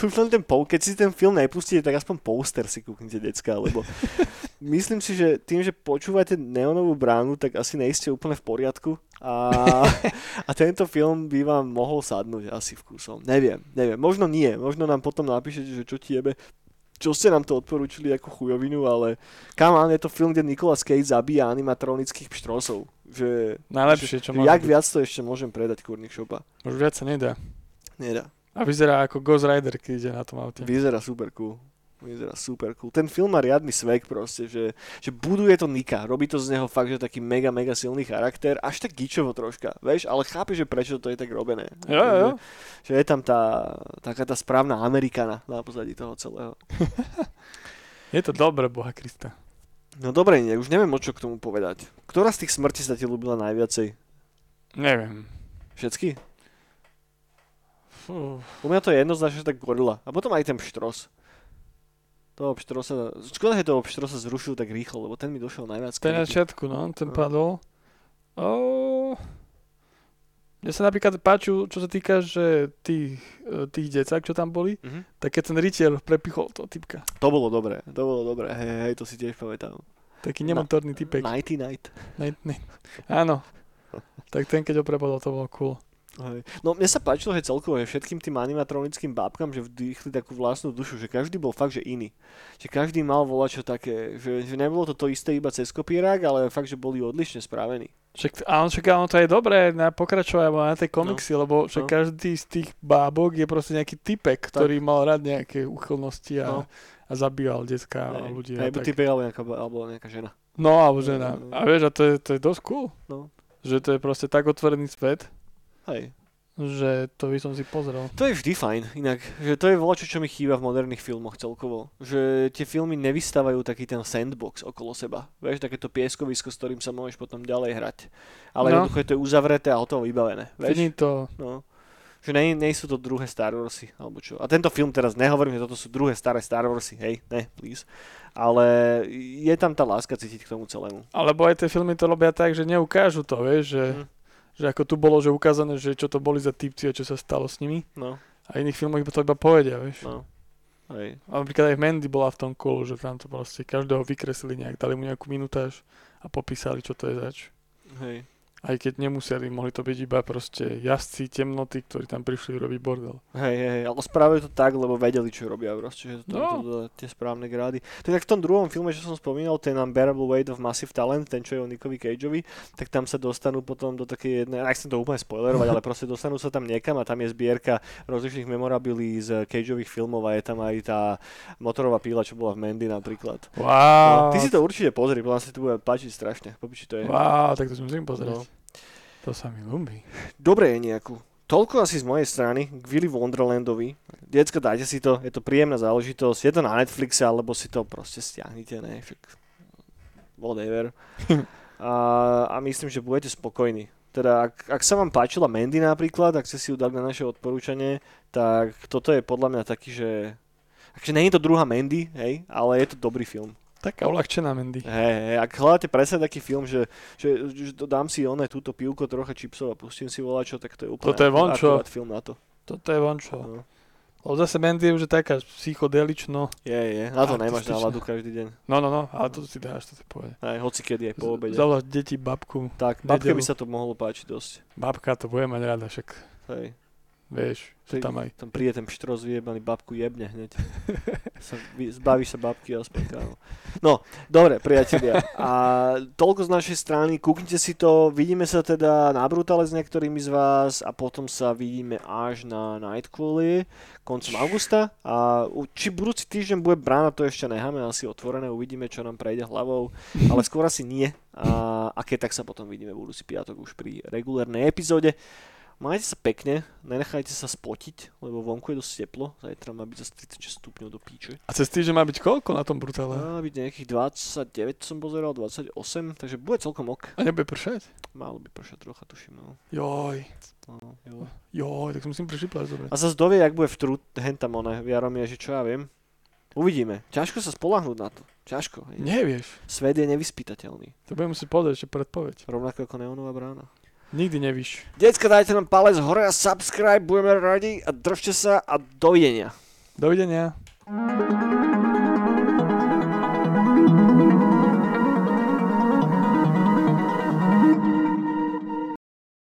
Už len ten po- keď si ten film nepustíte, tak aspoň poster si kúknite, decká, lebo myslím si, že tým, že počúvate Neonovú bránu, tak asi nejste úplne v poriadku. A, a tento film by vám mohol sadnúť asi vkusom. Neviem, neviem. Možno nie. Možno nám potom napíšete, že čo ti jebe. Čo ste nám to odporúčili ako chujovinu, ale come on, je to film, kde Nicolas Cage zabíja animatronických pštrosov. Že, najlepšie, čo môžem. Jak byť. Viac to ešte môžem predať, kurník šopa. Už viac sa nedá. Nedá. A vyzerá ako Ghost Rider, keď ide na tom aute. Vyzerá super cool. Vyzerá super cool. Ten film má riadny svek proste, že, že buduje to Nika. Robí to z neho fakt, že taký mega, mega silný charakter. Až tak gičovo troška, vieš? Ale chápeš, že prečo to je tak robené. Jo, že, jo. Že je tam tá, taká tá správna Amerikana na pozadí toho celého. Je to dobré, boha Krista. No dobre, ne, už neviem, o čo k tomu povedať. Ktorá z tých smrti sa ti ľúbila najviacej? Neviem. Všetky? Fú. U mňa to je jednoznačne tak gorila. A potom aj ten pštros. Toho pštrosa, škoda, že toho pštrosa zrušil tak rýchlo, lebo ten mi došiel najviac. Ten na začiatku, no, ten no. padol. Oh. Mne sa napríklad páčil, čo sa týka, že tých, tých decák, čo tam boli, mm-hmm. tak keď ten rytier prepichol toho typka. To bolo dobré, to bolo dobré, hej, hej, to si tiež pamätám. Taký nemotorný Na, typek. Nighty Night. Night, night. Áno, tak ten keď ho prepadol, to bolo cool. Hej. No mne sa páčilo, že celkovo že všetkým tým animatronickým bábkam, že vdýchli takú vlastnú dušu, že každý bol fakt, že iný. Že každý mal volať čo také, že, že nebolo to to isté iba cez kopírák, ale fakt, že boli odlišne správení. Však, áno, však áno, to je dobré na pokračovanie na tej komiksy, no, lebo však no. každý z tých bábok je proste nejaký typek, tak. ktorý mal rád nejaké úchylnosti a, no. a zabíjal decká a ľudia. Hej, tak. Typek, alebo nejaká, alebo nejaká žena. No, alebo žena. No, no, no. A vieš, a to je, to je dosť cool. No. Že to je proste tak otvorený svet. Hej. Že to by som si pozrel. To je vždy fajn, inak. Že to je voľačo, čo mi chýba v moderných filmoch celkovo. Že tie filmy nevystávajú taký ten sandbox okolo seba. Vieš, takéto pieskovisko, s ktorým sa môžeš potom ďalej hrať. Ale no. jednoducho je to uzavreté a hotovo vybavené. Vieš? Finito. No. Že nej, nej sú to druhé Star Warsy, alebo čo. A tento film teraz nehovorím, že toto sú druhé staré Star Warsy, hej, ne, please. Ale je tam tá láska cítiť k tomu celému. Alebo aj tie filmy to robia tak, že neukážu to, vieš, že... Hm. Že ako tu bolo, že ukázané, že čo to boli za typci a čo sa stalo s nimi. No. A iných filmoch to iba povedia, vieš. No. Hej. A napríklad aj Mandy bola v tom kolu, že tam to proste každého vykreslili nejak, dali mu nejakú minutáž a popísali, čo to je zač. Hej. Aj keď nemuseli, mohli to byť iba proste jazdci temnoty, ktorí tam prišli robiť bordel. Hej, hej, ale spravili to tak, lebo vedeli, čo robia proste, že to, no. to, to, to tie správne grády. Tak v tom druhom filme, čo som spomínal, ten Unbearable Weight of Massive Talent, ten, čo je o Nicovi Cageovi, tak tam sa dostanú potom do takej jednej, nechcem to úplne spoilerovať, ale proste dostanú sa tam niekam a tam je zbierka rozličných memorabilí z Cageových filmov a je tam aj tá motorová píla, čo bola v Mandy napríklad. Wow. No, ty si to určite pozri, podľa sa ti to bude páčiť strašne, popiči to je. Wow, tak to musím pozrieť. No. To sa mi ľúbi. Dobre, Eniaku. Toľko asi z mojej strany k Willy Wonderlandovi. Decka, dajte si to, je to príjemná záležitosť. Je to na Netflixe, alebo si to proste stiahnite, ne? Však whatever. a, a myslím, že budete spokojní. Teda, ak, ak sa vám páčila Mandy napríklad, ak ste si ju dali na naše odporúčanie, tak toto je podľa mňa taký, že... Takže nie je to druhá Mandy, hej, ale je to dobrý film. Taká uľahčená Mandy. Hej, ak hľadáte presne taký film, že, že, že dám si oné túto pivko, trocha čipsov a pustím si voláčo, tak to je úplne akurát film na to. Toto je vončo. No. Lebo zase Mandy je už taká psychodelično. Je, je. Na to nemáš náladu každý deň. No, no, no. Ale to si dáš, to si povedať. Aj, hocikedy, aj po obede. Zavlášť deti, babku. Tak, babke by sa to mohlo páčiť dosť. Babka to bude mať rada, však. Hej. Vieš, to tam aj... Tam príde ten pštros vyjebaný, babku jebne hneď. sa, zbavíš sa babky aspoň kámo. No, dobre, priatelia. A toľko z našej strany, kúknite si to, vidíme sa teda na Brutale s niektorými z vás a potom sa vidíme až na Nightcall koncom augusta. A či budúci týždeň bude brána, to ešte necháme asi otvorené, uvidíme, čo nám prejde hlavou, ale skôr asi nie. A, a keď tak sa potom vidíme budúci piatok už pri regulárnej epizóde. Majte sa pekne, nenechajte sa spotiť, lebo vonku je dosť teplo, zajtra má byť zase tridsaťšesť stupňov do píče. A cez týždeň má byť koľko na tom Brutále? Má byť nejakých dvadsaťdeväť, som pozeral, dvadsaťosem, takže bude celkom ok. A nebude pršať? Málo by pršať trocha, tuším, no. Joj. No, joj. Joj, tak som musím pršiplať, dobre. A zase dovie, jak bude v trú, hentam one, v Jaromieži, čo ja viem. Uvidíme. Ťažko sa spoľahnúť na to. Ťažko. Hej. Nevieš. Svet je nevyspytateľný. To budem musieť povedať ešte predpoveď. Rovnako ako Neonova brána. Nikdy nevíš. Decka, dajte nám palec hore a subscribe, budeme radi a držte sa a dovidenia. Dovidenia.